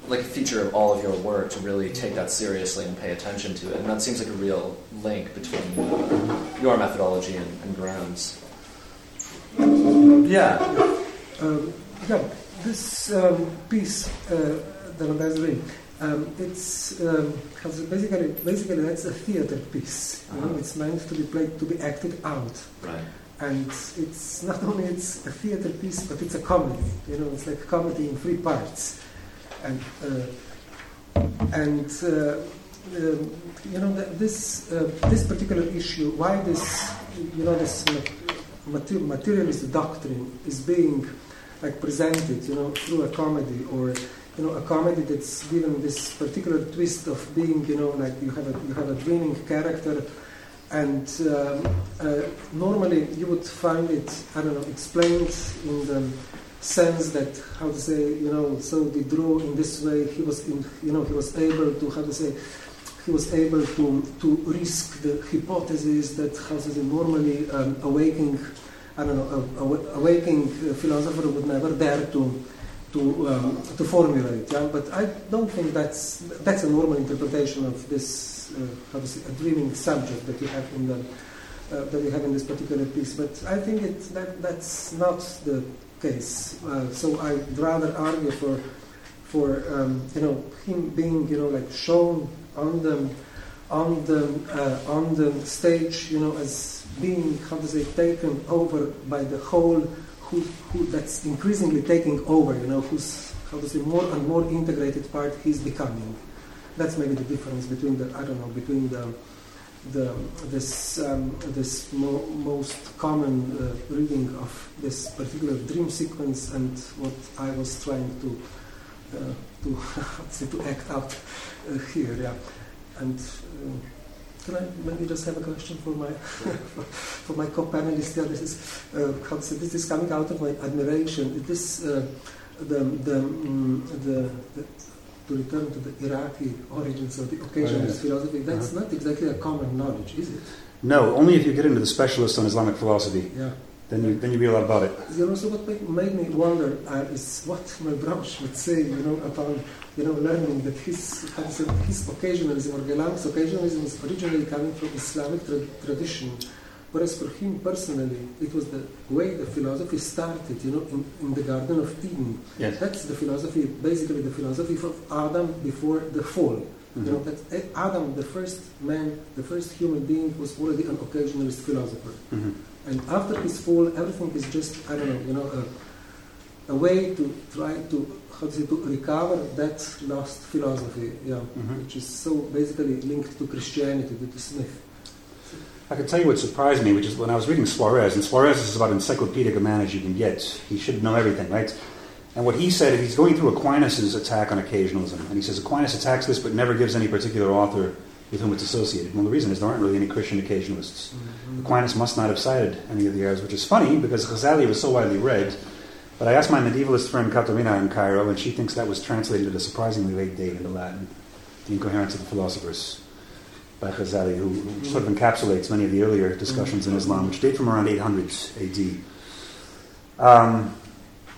like a feature of all of your work to really take that seriously and pay attention to it. And that seems like a real link between your methodology and Graham's. This piece, D'Alembert's Dream, it's basically that's a theatre piece. You know, it's meant to be played, to be acted out. Right. And it's not only it's a theatre piece, but it's a comedy. You know, it's like comedy in three parts. This particular issue, why this, this materialist doctrine is being presented, through a comedy, or a comedy that's given this particular twist of being, you have a dreaming character, and normally you would find it, explained in the sense that so Diderot in this way he was able to risk the hypothesis that normally a waking philosopher would never dare to formulate. Yeah? But I don't think that's a normal interpretation of this a dreaming subject that you have in this particular piece. But I think that's not the case. So I'd rather argue for him being shown on the stage as being taken over by the whole, who that's increasingly taking over, who's more and more integrated part he's becoming. That's maybe the difference between this most common reading of this particular dream sequence and what I was trying to act out here. Yeah, and. Can I maybe just have a question for my for my co-panelist here? This is coming out of my admiration. This to return to the Iraqi origins of the occasionalist philosophy. That's not exactly a common knowledge, is it? No, only if you get into the specialists on Islamic philosophy. Yeah. Then you read a lot about it. You know, so what made me wonder is what Malebranche would say, upon learning that his concept, his occasionalism, or Geulincx's occasionalism, is originally coming from Islamic tradition, whereas for him personally, it was the way the philosophy started, in the Garden of Eden. Yes. That's the philosophy, basically the philosophy of Adam before the fall. Mm-hmm. That Adam, the first man, the first human being, was already an occasionalist philosopher. Mm-hmm. And after his fall, everything is just, a way to try to, to recover that lost philosophy, which is so basically linked to Christianity, to Smith. I can tell you what surprised me, which is when I was reading Suarez, and Suarez is about encyclopedic a man as you can get. He should know everything, right? And what he said, he's going through Aquinas' attack on occasionalism, and he says Aquinas attacks this but never gives any particular author with whom it's associated. Well, the reason is there aren't really any Christian occasionalists. Mm-hmm. Aquinas must not have cited any of the errors, which is funny because Ghazali was so widely read. But I asked my medievalist friend Katerina in Cairo, and she thinks that was translated at a surprisingly late date into Latin, The Incoherence of the Philosophers by Ghazali, who sort of encapsulates many of the earlier discussions in Islam, which date from around 800 AD.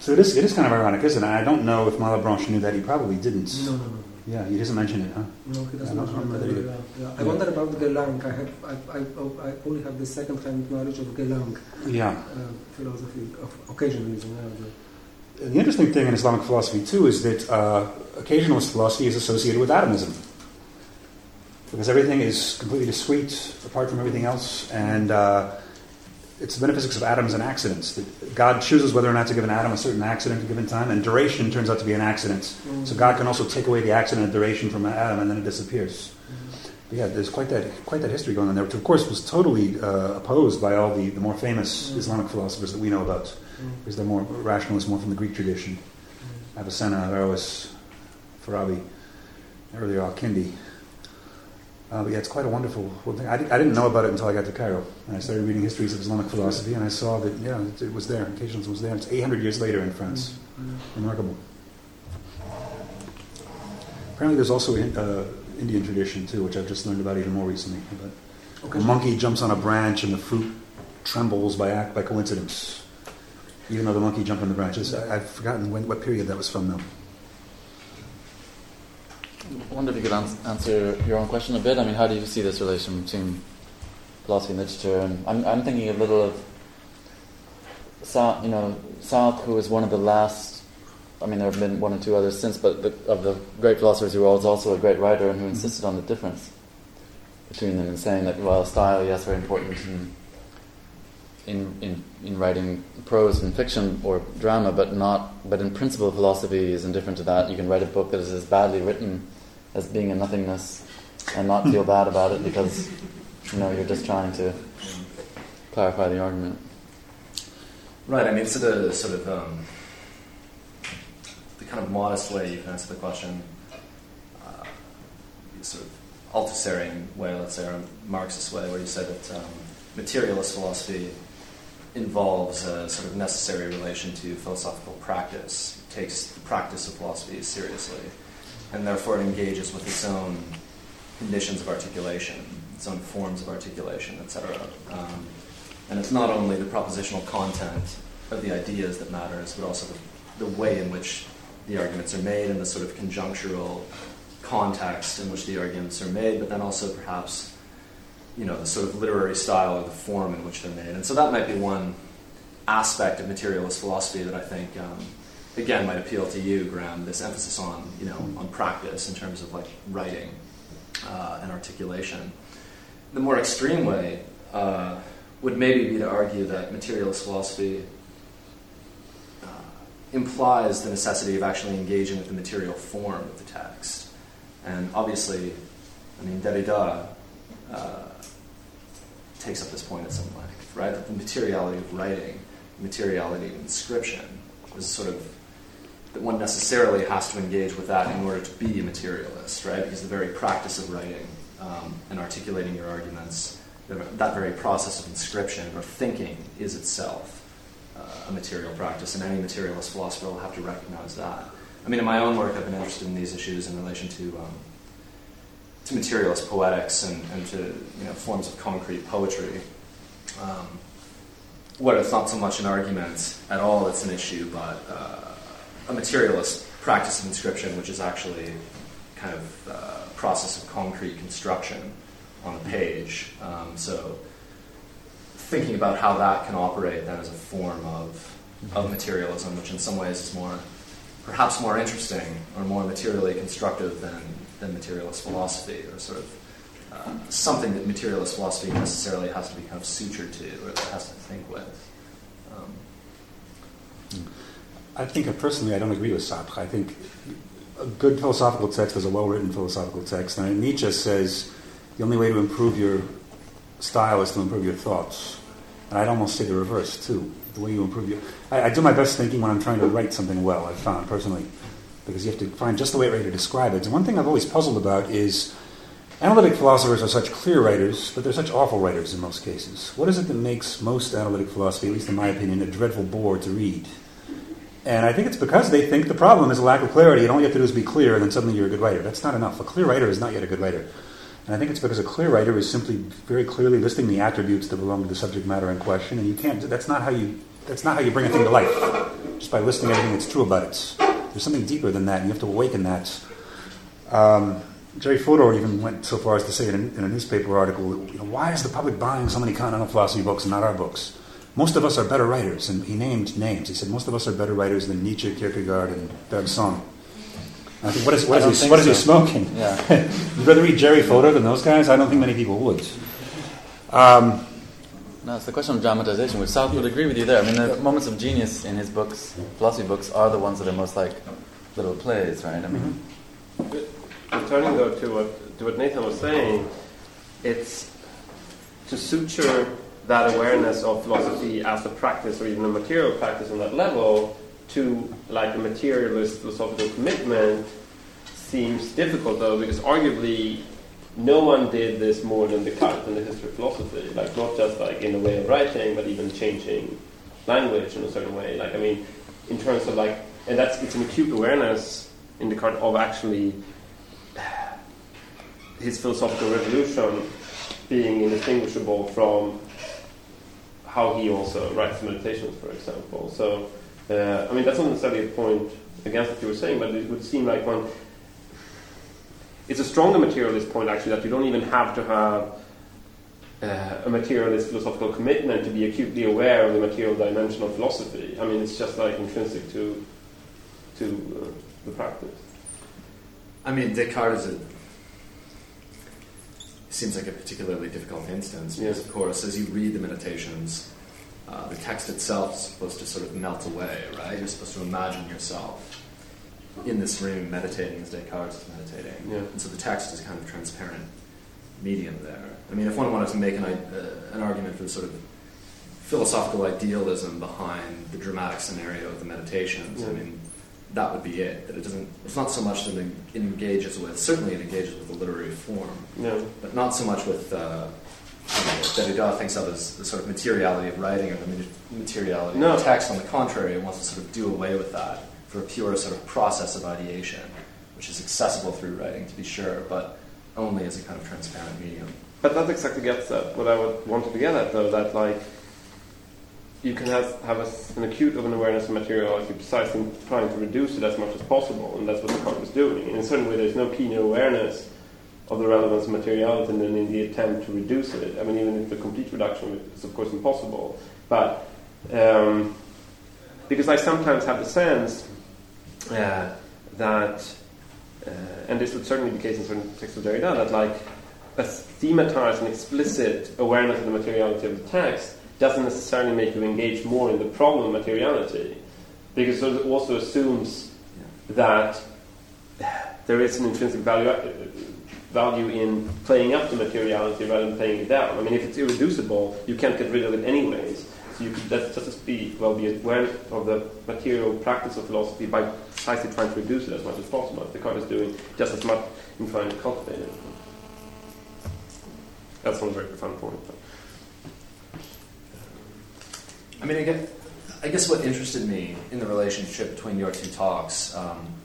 So it is kind of ironic, isn't it? I don't know if Malebranche knew that. He probably didn't. No. Yeah, he doesn't mention it, huh? No, he doesn't mention it. I wonder about Geulincx. I only have the second-hand knowledge of Geulincx. Yeah. Philosophy of occasionalism. Yeah. The interesting thing in Islamic philosophy, too, is that occasionalist philosophy is associated with atomism. Because everything is completely discrete, apart from everything else, and it's the metaphysics of atoms and accidents. That God chooses whether or not to give an atom a certain accident at a given time, and duration turns out to be an accident. Mm-hmm. So God can also take away the accident of duration from an atom, and then it disappears. Mm-hmm. But yeah, there's quite that history going on there, which of course was totally opposed by all the more famous Islamic philosophers that we know about, because they're more rationalists, more from the Greek tradition. Mm-hmm. Avicenna, Averroes, Farabi, earlier Al-Kindi. But yeah, it's quite a wonderful thing. I didn't know about it until I got to Cairo. And I started reading histories of Islamic philosophy, and I saw that, it was there. Occasionalism was there. It's 800 years later in France. Mm-hmm. Remarkable. Apparently there's also an Indian tradition, too, which I've just learned about even more recently. But a monkey jumps on a branch, and the fruit trembles by coincidence, even though the monkey jumped on the branch. I've forgotten what period that was from, though. I wonder if you could answer your own question a bit. I mean, how do you see this relation between philosophy and literature? And I'm thinking a little of Sartre, who is one of the last. I mean, there have been one or two others since, but of the great philosophers, who was also a great writer and who insisted on the difference between them, and saying that style, yes, very important in writing prose and fiction or drama, but in principle philosophy is indifferent to that. You can write a book that is as badly written as being a nothingness and not feel bad about it because you're just trying to clarify the argument. Right. I mean, it's sort of the kind of modest way you can answer the question, sort of Althusserian way, let's say, or Marxist way, where you say that materialist philosophy involves a sort of necessary relation to philosophical practice, takes the practice of philosophy seriously, and therefore it engages with its own conditions of articulation, its own forms of articulation, etc. And it's not only the propositional content of the ideas that matters, but also the way in which the arguments are made and the sort of conjunctural context in which the arguments are made, but then also perhaps the sort of literary style or the form in which they're made. And so that might be one aspect of materialist philosophy that I think, again, might appeal to you, Graham, this emphasis on, on practice in terms of, writing and articulation. The more extreme way would maybe be to argue that materialist philosophy implies the necessity of actually engaging with the material form of the text. And obviously, Derrida takes up this point at some length, right? That the materiality of writing, materiality of inscription, is sort of that one necessarily has to engage with that in order to be a materialist, right? Because the very practice of writing and articulating your arguments, that very process of inscription or thinking is itself a material practice, and any materialist philosopher will have to recognize that. I mean, in my own work, I've been interested in these issues in relation to materialist poetics and to forms of concrete poetry, well, it's not so much an argument at all that's an issue, but a materialist practice of inscription, which is actually kind of a process of concrete construction on the page. So thinking about how that can operate then as a form of materialism, which in some ways is more, perhaps more interesting or more materially constructive than materialist philosophy, or sort of something that materialist philosophy necessarily has to be kind of sutured to or has to think with. I think personally I don't agree with Sartre. I think a good philosophical text is a well-written philosophical text. And Nietzsche says the only way to improve your style is to improve your thoughts. And I'd almost say the reverse, too. The way you improve your... I do my best thinking when I'm trying to write something well, I've found, personally. Because you have to find just the right way to describe it. And one thing I've always puzzled about is analytic philosophers are such clear writers, but they're such awful writers in most cases. What is it that makes most analytic philosophy, at least in my opinion, a dreadful bore to read? And I think it's because they think the problem is a lack of clarity, and all you have to do is be clear, and then suddenly you're a good writer. That's not enough. A clear writer is not yet a good writer. And I think it's because a clear writer is simply very clearly listing the attributes that belong to the subject matter in question, and you can't. That's not how you bring a thing to life, just by listing everything that's true about it. There's something deeper than that, and you have to awaken that. Jerry Fodor even went so far as to say in a newspaper article, that, you know, why is the public buying so many continental philosophy books and not our books? Most of us are better writers. And he named names. He said, most of us are better writers than Nietzsche, Kierkegaard, and Bergson. And I think, what is he smoking? Yeah. You'd rather read Jerry Fodor than those guys? I don't think many people would. No, it's the question of dramatization, which South would agree with you there. I mean, the moments of genius in his books, philosophy books, are the ones that are most like little plays, right? I mean... Returning though to what Nathan was saying, it's to suture that awareness of philosophy as a practice or even a material practice on that level to like a materialist philosophical commitment seems difficult though, because arguably no one did this more than Descartes in the history of philosophy, like not just like in the way of writing but even changing language in a certain way. Like I mean in terms of like, and that's, it's an acute awareness in Descartes of actually his philosophical revolution being indistinguishable from how he also writes meditations, for example. So, I mean, that's not necessarily a point against what you were saying, but it would seem like one... It's a stronger materialist point, actually, that you don't even have to have a materialist philosophical commitment to be acutely aware of the material dimension of philosophy. I mean, it's just, like, intrinsic to the practice. I mean, Descartes is seems like a particularly difficult instance because, of course, as you read the Meditations, the text itself is supposed to sort of melt away, right? You're supposed to imagine yourself in this room meditating as Descartes is meditating. Yeah. And so the text is kind of a transparent medium there. I mean, if one wanted to make an argument for the sort of philosophical idealism behind the dramatic scenario of the Meditations, I mean... that would be it. That it doesn't. It's not so much that it engages with. Certainly, it engages with the literary form. No. But not so much with what Derrida thinks of as the sort of materiality of writing or the materiality of text. On the contrary, it wants to sort of do away with that for a pure sort of process of ideation, which is accessible through writing, to be sure, but only as a kind of transparent medium. But that exactly gets at what I wanted to get at, though. That like. You can have an acute of an awareness of materiality precisely trying to reduce it as much as possible, and that's what Descartes is doing. In a certain way, there's no keener awareness of the relevance of materiality than in the attempt to reduce it. I mean, even if the complete reduction is, of course, impossible. But because I sometimes have the sense that, and this would certainly be the case in certain texts of Derrida, that like a thematized and explicit awareness of the materiality of the text doesn't necessarily make you engage more in the problem of materiality, because it also assumes that there is an intrinsic value in playing up the materiality rather than playing it down. I mean, if it's irreducible, you can't get rid of it anyways. So you could be aware of the material practice of philosophy by precisely trying to reduce it as much as possible, as Descartes is doing, just as much in trying to cultivate it. That's one very profound point. I mean, I guess what interested me in the relationship between your two talks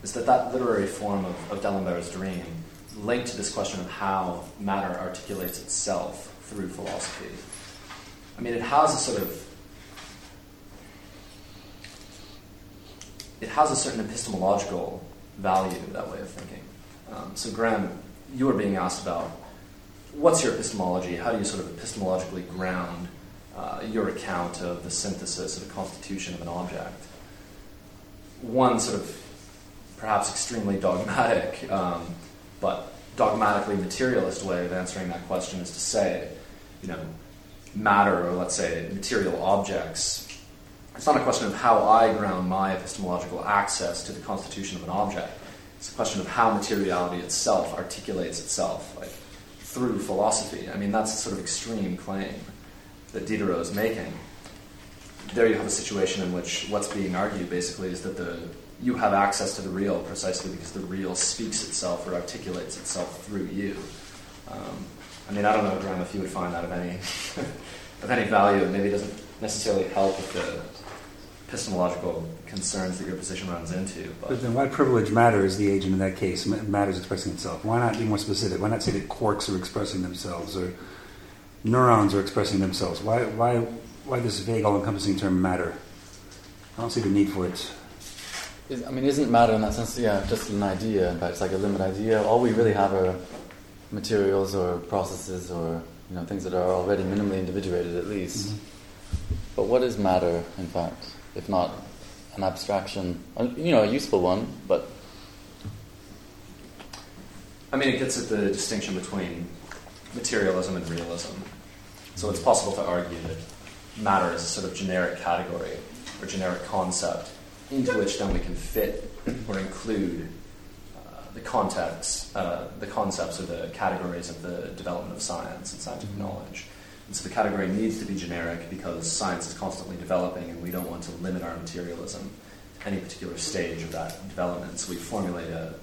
is that literary form of D'Alembert's Dream linked to this question of how matter articulates itself through philosophy. I mean, it has a sort of it has a certain epistemological value, that way of thinking. So Graham, you were being asked about what's your epistemology? How do you sort of epistemologically ground your account of the synthesis of the constitution of an object? One sort of perhaps extremely dogmatic, but dogmatically materialist way of answering that question is to say, you know, matter, or let's say material objects, it's not a question of how I ground my epistemological access to the constitution of an object. It's a question of how materiality itself articulates itself, like through philosophy. I mean, that's a sort of extreme claim that Diderot is making. There you have a situation in which what's being argued basically is that you have access to the real precisely because the real speaks itself or articulates itself through you. I mean, I don't know, Graham, if you would find that of any of any value. Maybe it doesn't necessarily help with the epistemological concerns that your position runs into. But then why privilege matter is the agent in that case? Matter is expressing itself. Why not be more specific? Why not say that quarks are expressing themselves or neurons are expressing themselves? Why this vague, all-encompassing term matter? I don't see the need for it. I mean, isn't matter in that sense, yeah, just an idea, in fact, it's like a limited idea. All we really have are materials or processes or, you know, things that are already minimally individuated at least. Mm-hmm. But what is matter, in fact, if not an abstraction, you know, a useful one, but... I mean, it gets at the distinction between materialism and realism. So it's possible to argue that matter is a sort of generic category or generic concept into which then we can fit or include the concepts or the categories of the development of science and scientific knowledge. And so the category needs to be generic because science is constantly developing and we don't want to limit our materialism to any particular stage of that development. So we formulate a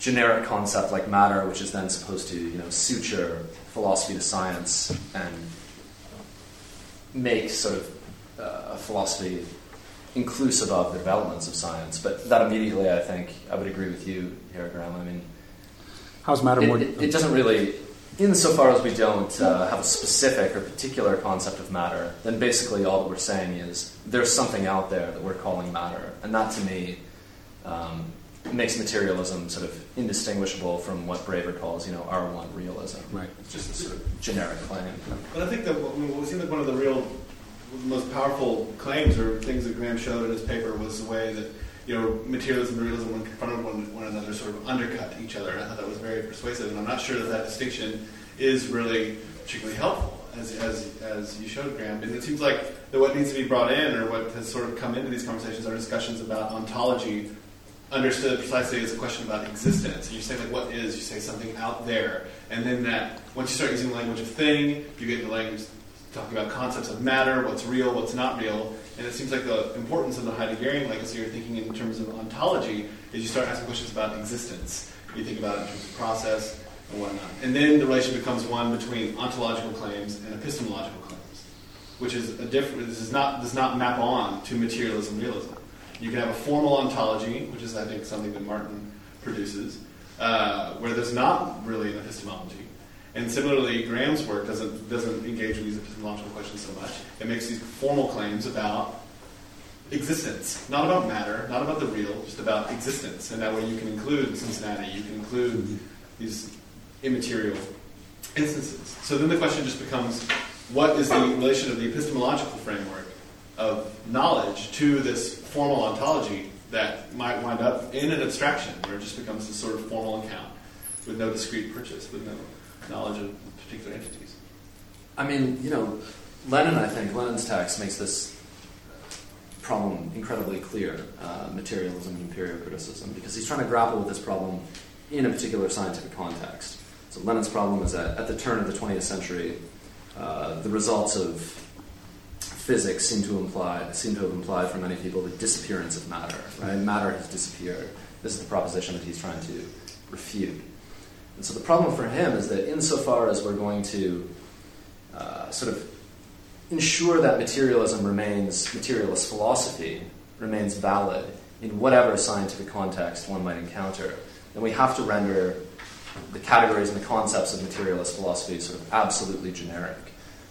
generic concept like matter, which is then supposed to, you know, suture philosophy to science and make sort of philosophy inclusive of the developments of science. But that immediately, I think, I would agree with you here, Graham. I mean, how's matter more? It doesn't really, insofar as we don't have a specific or particular concept of matter, then basically all that we're saying is there's something out there that we're calling matter. And that, to me, makes materialism sort of indistinguishable from what Braver calls, you know, R1 realism. Right. It's just a sort of generic claim. But I think that what seems like one of the real most powerful claims or things that Graham showed in his paper was the way that, you know, materialism and realism, when confronted with one another, sort of undercut each other. And I thought that was very persuasive, and I'm not sure that that distinction is really particularly helpful, as you showed, Graham. And it seems like that what needs to be brought in, or what has sort of come into these conversations, are discussions about ontology, understood precisely as a question about existence. And you say, like, what is? You say something out there. And then that, once you start using the language of thing, you get into language talking about concepts of matter, what's real, what's not real. And it seems like the importance of the Heideggerian legacy, you're thinking in terms of ontology, is you start asking questions about existence. You think about it in terms of process and whatnot. And then the relation becomes one between ontological claims and epistemological claims, which is a different, does not map on to materialism, realism. You can have a formal ontology, which is, I think, something that Martin produces, where there's not really an epistemology. And similarly, Graham's work doesn't engage with these epistemological questions so much. It makes these formal claims about existence, not about matter, not about the real, just about existence. And that way you can include Cincinnati, you can include these immaterial instances. So then the question just becomes, what is the relation of the epistemological framework of knowledge to this formal ontology that might wind up in an abstraction, where it just becomes this sort of formal account with no discrete purchase, with no knowledge of particular entities? I mean, you know, Lenin's text makes this problem incredibly clear, materialism and imperial criticism, because he's trying to grapple with this problem in a particular scientific context. So Lenin's problem is that at the turn of the 20th century, the results of physics seem to have implied for many people the disappearance of matter, right? Matter has disappeared. This is the proposition that he's trying to refute. And so the problem for him is that insofar as we're going to sort of ensure that materialist philosophy remains valid in whatever scientific context one might encounter, then we have to render the categories and the concepts of materialist philosophy sort of absolutely generic.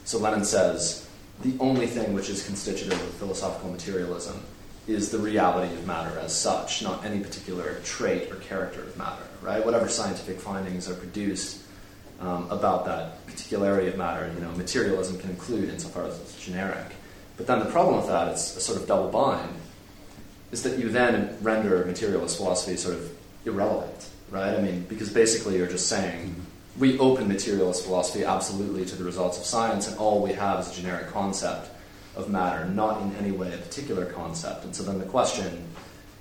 So Lenin says the only thing which is constitutive of philosophical materialism is the reality of matter as such, not any particular trait or character of matter, right? Whatever scientific findings are produced about that particularity of matter, you know, materialism can include insofar as it's generic. But then the problem with that, it's a sort of double bind, is that you then render materialist philosophy sort of irrelevant, right? I mean, because basically you're just saying, we open materialist philosophy absolutely to the results of science, and all we have is a generic concept of matter, not in any way a particular concept. And so then the question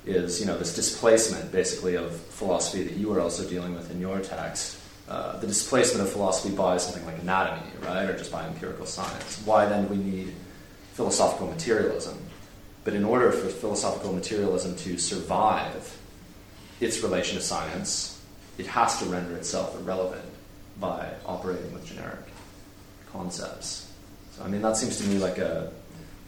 is, you know, this displacement, basically, of philosophy that you are also dealing with in your text, the displacement of philosophy by something like anatomy, right, or just by empirical science. Why then do we need philosophical materialism? But in order for philosophical materialism to survive its relation to science, it has to render itself irrelevant by operating with generic concepts. So, I mean, that seems to me like a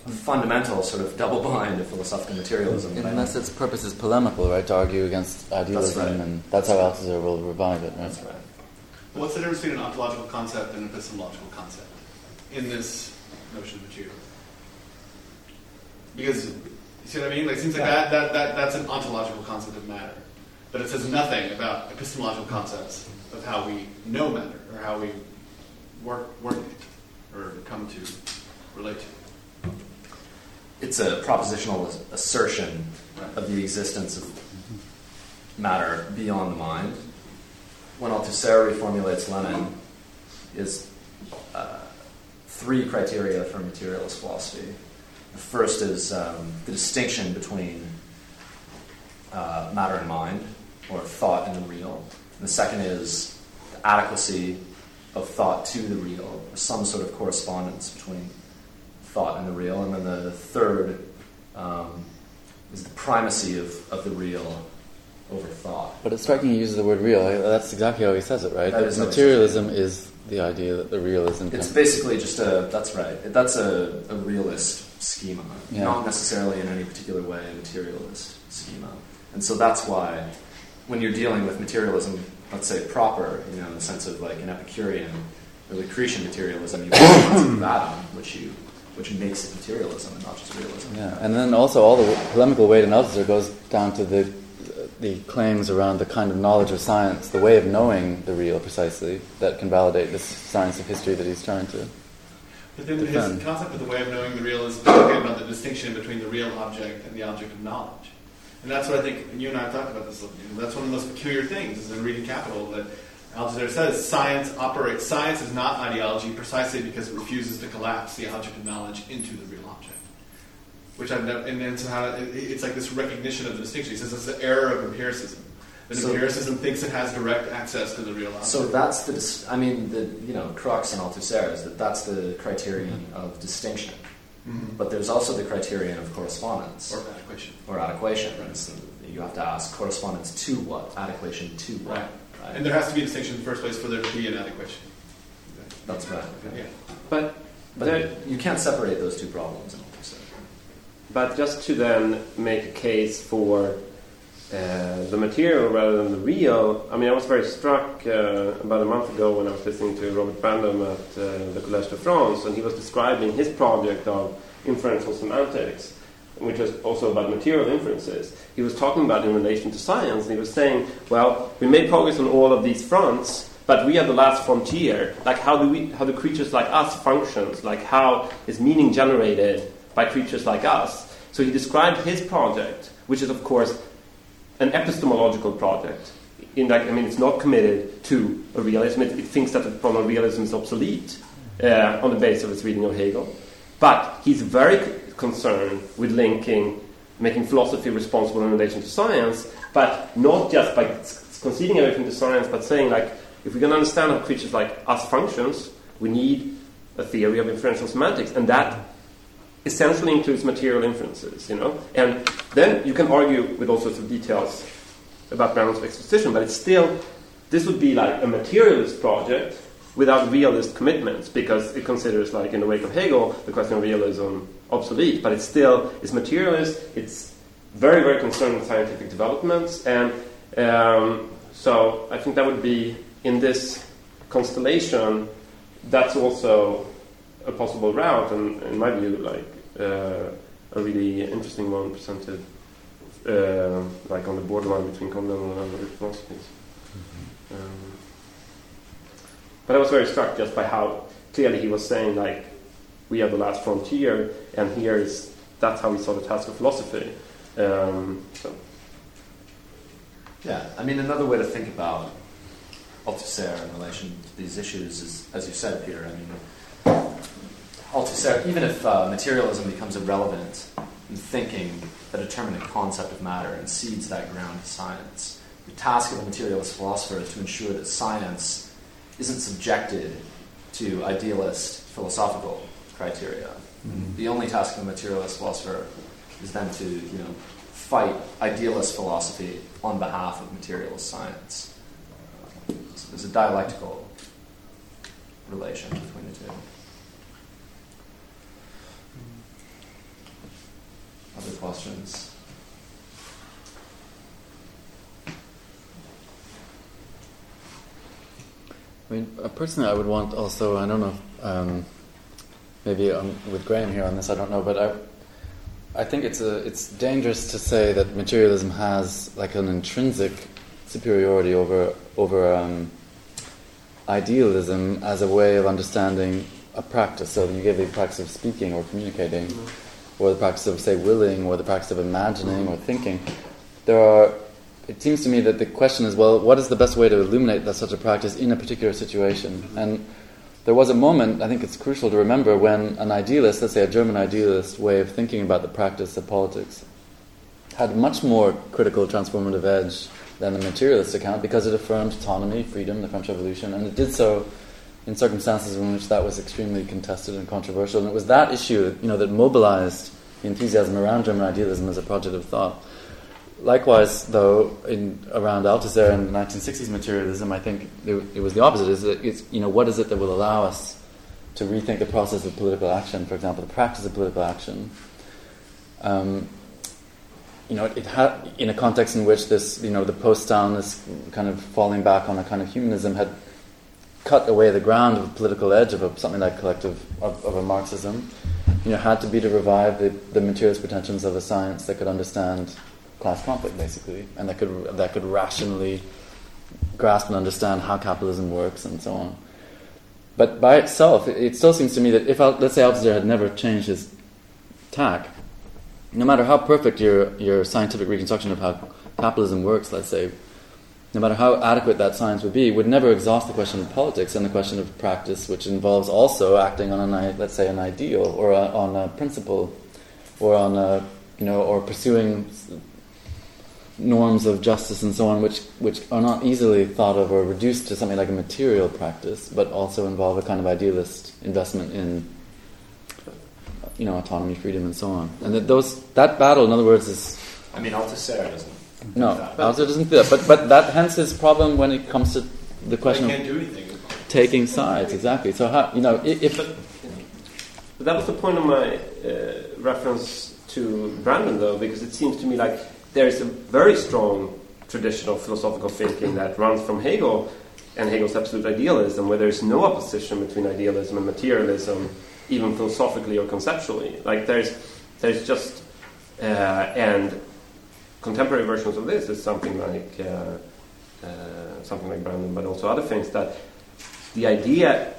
fundamental sort of double bind of philosophical materialism. Unless its purpose is polemical, right, to argue against idealism, that's right. And that's how Althusser will revive it, right? That's right. Well, what's the difference between an ontological concept and an epistemological concept in this notion of materialism? Because, you see what I mean? Like, it seems like that's an ontological concept of matter. But it says nothing about epistemological concepts of how we know matter, or how we work it, or come to relate to it. It's a propositional assertion of the existence of matter beyond the mind. When Althusser reformulates Lenin, is three criteria for materialist philosophy. The first is the distinction between matter and mind, or thought and the real. And the second is the adequacy of thought to the real, or some sort of correspondence between thought and the real. And then the third is the primacy of the real over thought. But it's striking he uses the word real. That's exactly how he says it, right? Materialism is the idea that the real is... It's basically just a... That's right. That's a realist schema. Yeah. Not necessarily in any particular way a materialist schema. And so that's why when you're dealing with materialism, let's say proper, you know, in the sense of like an Epicurean or Lucretian materialism, you have that, which makes it materialism and not just realism. Yeah, and then also all the polemical weight in Althusser goes down to the claims around the kind of knowledge of science, the way of knowing the real precisely, that can validate this science of history that he's trying to... But then defend. His concept of the way of knowing the real is talking about the distinction between the real object and the object of knowledge. And that's what I think, and you and I have talked about this, that's one of the most peculiar things, is in reading Capital, that Althusser says science is not ideology precisely because it refuses to collapse the object of knowledge into the real object. Which I've never, and then so how it's like this recognition of the distinction. He says it's the error of empiricism. That empiricism thinks it has direct access to the real object. So that's the crux in Althusser is that's the criterion of distinction. Mm-hmm. But there's also the criterion of correspondence. Or adequation. Right. So you have to ask correspondence to what? Adequation to what? Right. Right. And there has to be a distinction in the first place for there to be an adequation. That's right. Okay. Yeah. But you can't separate those two problems. But just to then make a case for the material rather than the real, I mean, I was very struck about a month ago when I was listening to Robert Bandom at the Collège de France, and he was describing his project of inferential semantics, which is also about material inferences. He was talking about in relation to science, and he was saying, well, we made progress on all of these fronts, but we are the last frontier. Like, how do creatures like us functions? Like, how is meaning generated by creatures like us? So he described his project, which is of course an epistemological project. It's not committed to a realism. It thinks that the form of realism is obsolete on the basis of its reading of Hegel. But he's very concerned with making philosophy responsible in relation to science, but not just by conceding everything to science, but saying like, if we're going to understand how creatures like us functions, we need a theory of inferential semantics, and that essentially includes material inferences, you know? And then you can argue with all sorts of details about Bergson's exposition, but it's still, this would be like a materialist project without realist commitments, because it considers, like in the wake of Hegel, the question of realism obsolete, but it's materialist, it's very, very concerned with scientific developments, and so I think that would be, in this constellation, that's also a possible route, and in my view, like a really interesting one presented, like on the borderline between Condon and other philosophies. Mm-hmm. But I was very struck just by how clearly he was saying, like, we are the last frontier, and here is, that's how we saw the task of philosophy. Yeah, I mean, another way to think about Althusser in relation to these issues is, as you said, Peter, I mean, Althusser, even if materialism becomes irrelevant in thinking the determinate concept of matter and cedes that ground to science, the task of the materialist philosopher is to ensure that science isn't subjected to idealist philosophical criteria. Mm-hmm. The only task of a materialist philosopher is then to, you know, fight idealist philosophy on behalf of materialist science. So there's a dialectical relation between the two. Other questions? I mean, personally, I would want also, I don't know, maybe with Graham here on this, I don't know, but I think it's dangerous to say that materialism has like an intrinsic superiority over idealism as a way of understanding a practice. So you give the practice of speaking or communicating, or the practice of, say, willing, or the practice of imagining or thinking. It seems to me that the question is, well, what is the best way to illuminate that such a practice in a particular situation? And there was a moment, I think it's crucial to remember, when an idealist, let's say a German idealist, way of thinking about the practice of politics had much more critical transformative edge than the materialist account, because it affirmed autonomy, freedom, the French Revolution, and it did so in circumstances in which that was extremely contested and controversial. And it was that issue, you know, that mobilized the enthusiasm around German idealism as a project of thought. Likewise, though, around Althusser and 1960s materialism, I think it was the opposite. What is it that will allow us to rethink the process of political action, for example, the practice of political action? In a context in which this, you know, the post-Stalinist kind of falling back on a kind of humanism had cut away the ground of the political edge of something like collective of a Marxism, you know, had to be to revive the materialist pretensions of a science that could understand class conflict, basically, and that could rationally grasp and understand how capitalism works and so on. But by itself, it still seems to me that if, let's say, Althusser had never changed his tack, no matter how perfect your scientific reconstruction of how capitalism works, let's say, no matter how adequate that science would be, it would never exhaust the question of politics and the question of practice, which involves also acting on an ideal or on a principle, or on a, you know, or pursuing norms of justice and so on, which are not easily thought of or reduced to something like a material practice, but also involve a kind of idealist investment in, you know, autonomy, freedom, and so on. And that battle, in other words, is... I mean, Althusser doesn't. No, Althusser doesn't do that. But that, hence, his problem when it comes to the question of... They can't do anything. Taking sides, exactly. So, how, you know, if... But that was the point of my reference to Brandon, though, because it seems to me like there is a very strong tradition of philosophical thinking that runs from Hegel and Hegel's absolute idealism, where there is no opposition between idealism and materialism, even philosophically or conceptually. Like there's just and contemporary versions of this is something like Brandon, but also other things, that the idea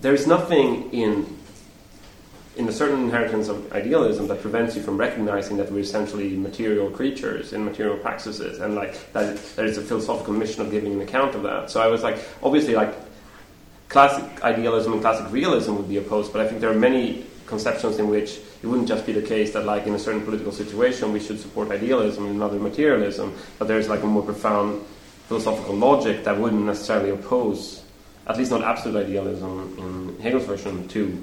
there is nothing in a certain inheritance of idealism that prevents you from recognizing that we're essentially material creatures in material practices, and like that there is a philosophical mission of giving an account of that. So I was like, obviously, like classic idealism and classic realism would be opposed, but I think there are many conceptions in which it wouldn't just be the case that, like, in a certain political situation we should support idealism and another materialism, but there's like a more profound philosophical logic that wouldn't necessarily oppose, at least not absolute idealism in Hegel's version, to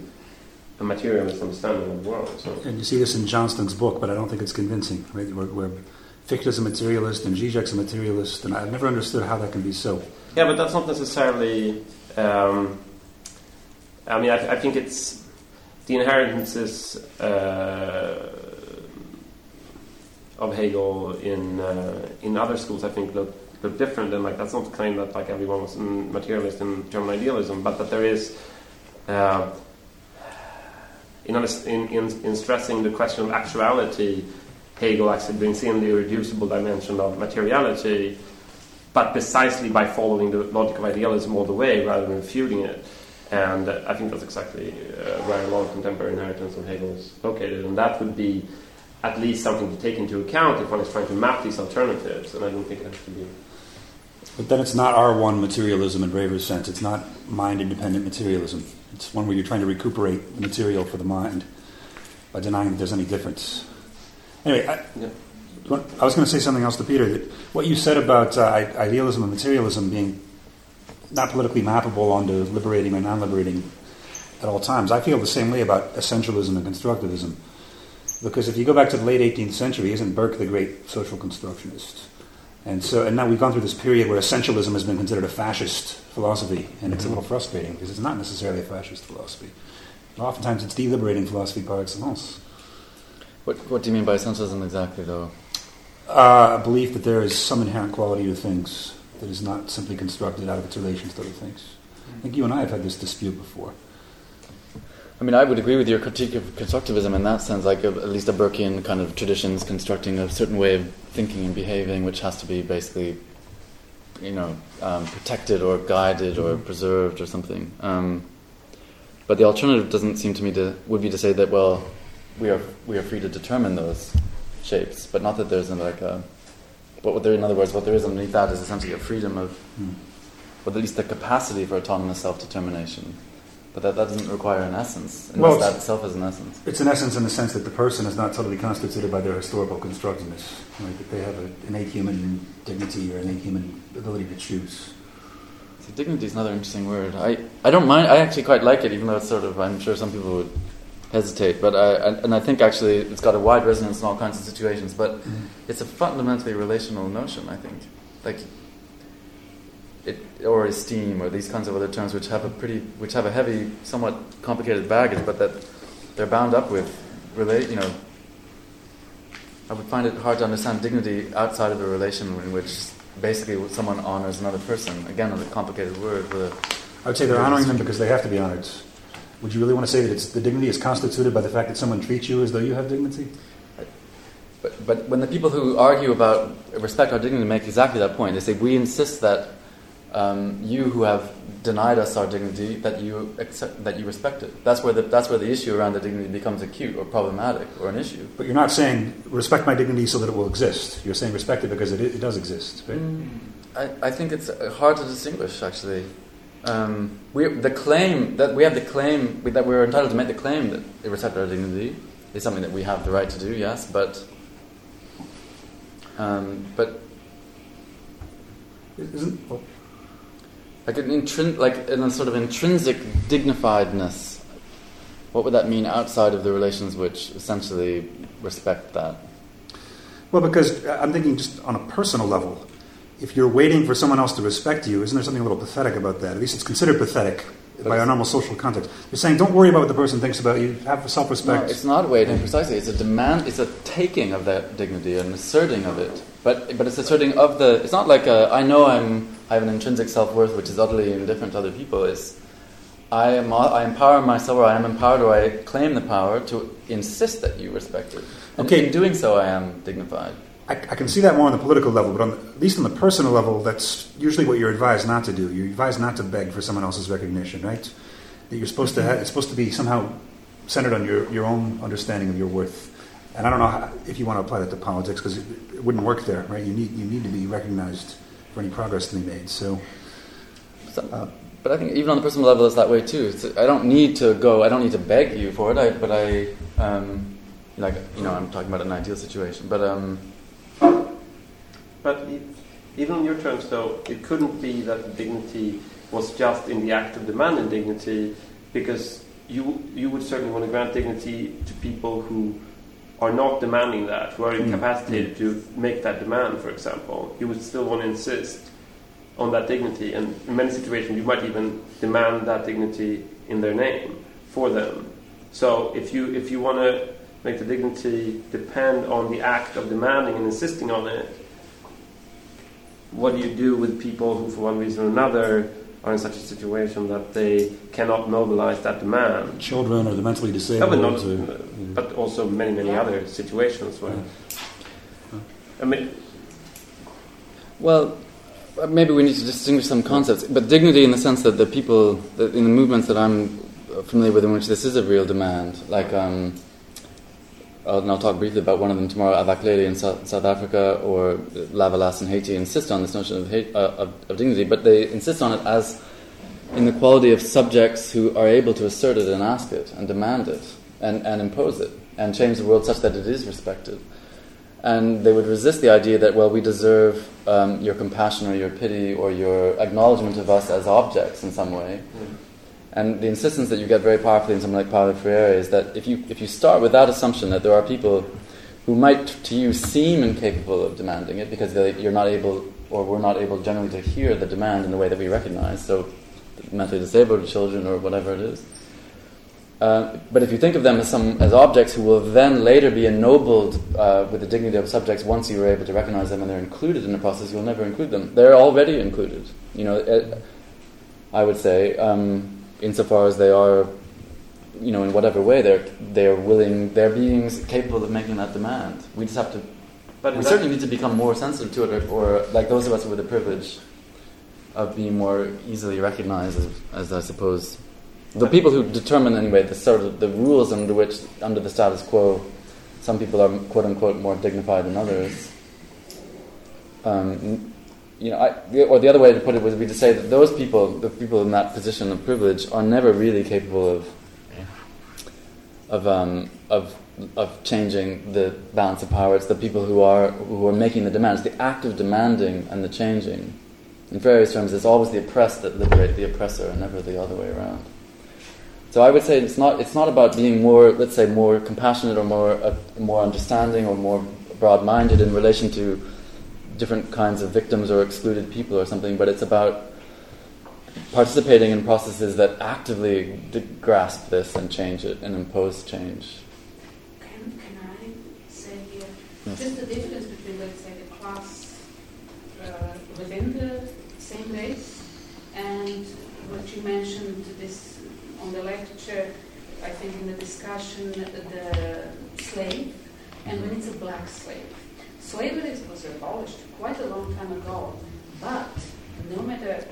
a materialist understanding of the world. So. And you see this in Johnston's book, but I don't think it's convincing, right? Where Fichte's a materialist and Zizek's a materialist, and I've never understood how that can be so. Yeah, but that's not necessarily... I think it's... The inheritances of Hegel in other schools, I think, look different. And like that's not the claim that like everyone was materialist in German idealism, but that there is... in stressing the question of actuality, Hegel actually brings in the irreducible dimension of materiality, but precisely by following the logic of idealism all the way rather than refuting it. And I think that's exactly where a lot of contemporary inheritance of Hegel is located, and that would be at least something to take into account if one is trying to map these alternatives, and I don't think it has to be. But then it's not R1 materialism in Weber's sense. It's not mind-independent materialism. It's one where you're trying to recuperate the material for the mind by denying that there's any difference. Anyway, I was going to say something else to Peter. That what you said about idealism and materialism being not politically mappable onto liberating or non-liberating at all times, I feel the same way about essentialism and constructivism. Because if you go back to the late 18th century, isn't Burke the great social constructionist? And now we've gone through this period where essentialism has been considered a fascist philosophy, and it's a little frustrating because it's not necessarily a fascist philosophy. But oftentimes it's deliberating philosophy par excellence. What do you mean by essentialism exactly, though? A belief that there is some inherent quality to things that is not simply constructed out of its relations to other things. I think you and I have had this dispute before. I mean, I would agree with your critique of constructivism in that sense, like at least a Burkean kind of tradition's constructing a certain way of thinking and behaving, which has to be basically, protected or guided or preserved or something. But the alternative doesn't seem to me would be to say that, well, we are free to determine those shapes, but not that there's what there is underneath that is essentially a freedom of, or at least the capacity for autonomous self-determination. But that doesn't require an essence. Well, that itself is an essence. It's an essence in the sense that the person is not totally constituted by their historical constructiveness. Right? That they have an innate human dignity or innate human ability to choose. So dignity is another interesting word. I don't mind. I actually quite like it, even though it's sort of, I'm sure some people would hesitate. But I think actually it's got a wide resonance in all kinds of situations. But it's a fundamentally relational notion, I think. Like, or esteem, or these kinds of other terms, which have a heavy, somewhat complicated baggage, but that they're bound up with. I would find it hard to understand dignity outside of the relation in which basically someone honors another person. Again, a complicated word. I would say they're honoring them because they have to be honored. Would you really want to say that the dignity is constituted by the fact that someone treats you as though you have dignity? But when the people who argue about respect our dignity make exactly that point, they say we insist that. You who have denied us our dignity, that you respect it. That's where the issue around the dignity becomes acute or problematic or an issue. But you're not saying respect my dignity so that it will exist. You're saying respect it because it does exist. Right? I think it's hard to distinguish. Actually, that we're entitled to make the claim that it respects our dignity is something that we have the right to do. Yes, but it isn't. Well, in a sort of intrinsic dignifiedness, what would that mean outside of the relations which essentially respect that? Well, because I'm thinking just on a personal level, if you're waiting for someone else to respect you, isn't there something a little pathetic about that? At least it's considered pathetic by our normal social context. You're saying, don't worry about what the person thinks about you, have self-respect. No, it's not waiting, precisely. It's a demand, it's a taking of that dignity, an asserting of it. But it's asserting of the... It's not like I have an intrinsic self-worth which is utterly indifferent to other people. I empower myself, or I am empowered, or I claim the power to insist that you respect it. And in doing so, I am dignified. I can see that more on the political level, but at least on the personal level, that's usually what you're advised not to do. You're advised not to beg for someone else's recognition, right? That you're supposed to have, it's supposed to be somehow centered on your own understanding of your worth. And I don't know if you want to apply that to politics, because it wouldn't work there, right? You need to be recognized for any progress to be made. But I think even on the personal level, it's that way too. I don't need to beg you for it. I'm talking about an ideal situation. But even on your terms, though, it couldn't be that the dignity was just in the act of demanding dignity, because you would certainly want to grant dignity to people who are not demanding that, who are incapacitated to make that demand, for example. You would still want to insist on that dignity, and in many situations you might even demand that dignity in their name, for them. So if you want to make the dignity depend on the act of demanding and insisting on it, what do you do with people who, for one reason or another, are in such a situation that they cannot mobilize that demand. Children or the mentally disabled. But also many other situations where... Yeah. I mean... Well, maybe we need to distinguish some concepts. But dignity in the sense that the people, that in the movements that I'm familiar with in which this is a real demand, like... and I'll talk briefly about one of them tomorrow, Avakleli in South Africa, or Lavalas in Haiti, insist on this notion of dignity, but they insist on it as in the quality of subjects who are able to assert it and ask it and demand it and impose it and change the world such that it is respected. And they would resist the idea that, well, we deserve your compassion or your pity or your acknowledgement of us as objects in some way. Mm. And the insistence that you get very powerfully in someone like Paulo Freire is that if you start with that assumption that there are people who might to you seem incapable of demanding it because you're not able, or we're not able generally to hear the demand in the way that we recognize, so mentally disabled children or whatever it is. But if you think of them as objects who will then later be ennobled with the dignity of subjects once you are able to recognize them and they're included in the process, you'll never include them. They're already included. You know, I would say... insofar as they are, you know, in whatever way they're willing, they're beings capable of making that demand. We just have to, but we certainly need to become more sensitive to it, or like those of us with the privilege of being more easily recognized as I suppose, the people who determine anyway the sort of the rules under which, under the status quo, some people are quote unquote more dignified than others. You know, or the other way to put it would be to say that those people, the people in that position of privilege, are never really capable of changing the balance of power. It's the people who are making the demands, the act of demanding and the changing. In various terms, it's always the oppressed that liberate the oppressor, and never the other way around. So I would say it's not about being more, let's say, more compassionate or more understanding or more broad-minded in relation to different kinds of victims or excluded people or something, but it's about participating in processes that actively grasp this and change it and impose change. Can I say here, yes, just the difference between, let's say, the class within the same race and what you mentioned this on the lecture, I think in the discussion, the slave, and when it's a black slave. Slavery was abolished quite a long time ago, but no matter,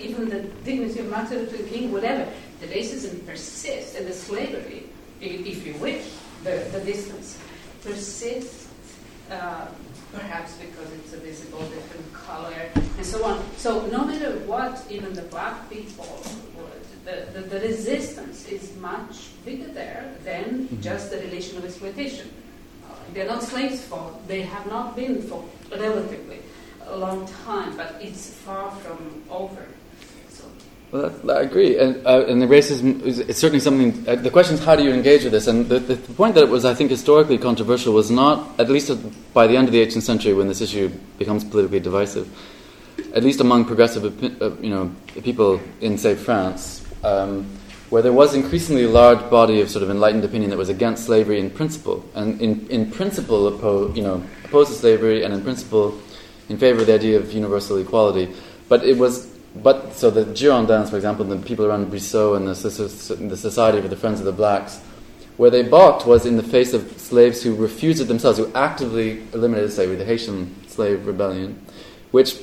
even the dignity of Martin Luther King, whatever, the racism persists, and the slavery, if you wish, the distance persists, perhaps because it's a visible different color, and so on. So no matter what, even the black people, the resistance is much bigger there than just the relation of exploitation. They're not slaves for, they have not been for relatively a long time, but it's far from over. So. Well, I agree, and the racism is certainly something, the question is how do you engage with this, and the point that it was, I think, historically controversial was not, at least by the end of the 18th century when this issue becomes politically divisive, at least among progressive people in, say, France, where there was increasingly a large body of sort of enlightened opinion that was against slavery in principle, and in principle opposed to slavery, and in principle in favor of the idea of universal equality. So the Girondins, for example, and the people around Brissot and the Society for the Friends of the Blacks, where they balked was in the face of slaves who refused it themselves, who actively eliminated slavery, the Haitian slave rebellion, which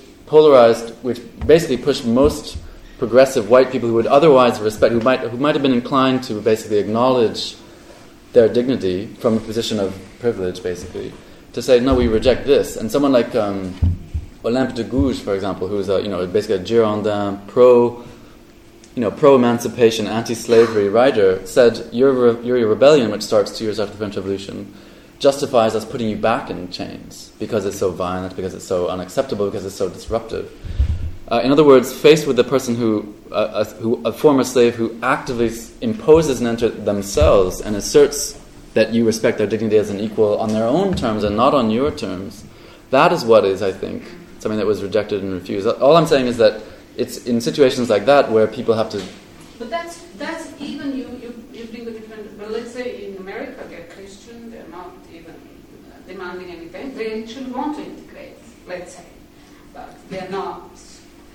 basically pushed most progressive white people who would otherwise respect, who might have been inclined to basically acknowledge their dignity from a position of privilege, basically, to say, no, we reject this. And someone like Olympe de Gouges, for example, who is basically a Girondin, pro-emancipation, anti-slavery writer, said, your rebellion, which starts 2 years after the French Revolution, justifies us putting you back in chains because it's so violent, because it's so unacceptable, because it's so disruptive. In other words, faced with the person who a former slave who actively imposes and enters themselves and asserts that you respect their dignity as an equal on their own terms and not on your terms, that is what is, I think, something that was rejected and refused. All I'm saying is that it's in situations like that where people have to... But that's even, you bring the different... Well, let's say in America they're Christian, they're not even demanding anything. They actually want to integrate, let's say, but they're not...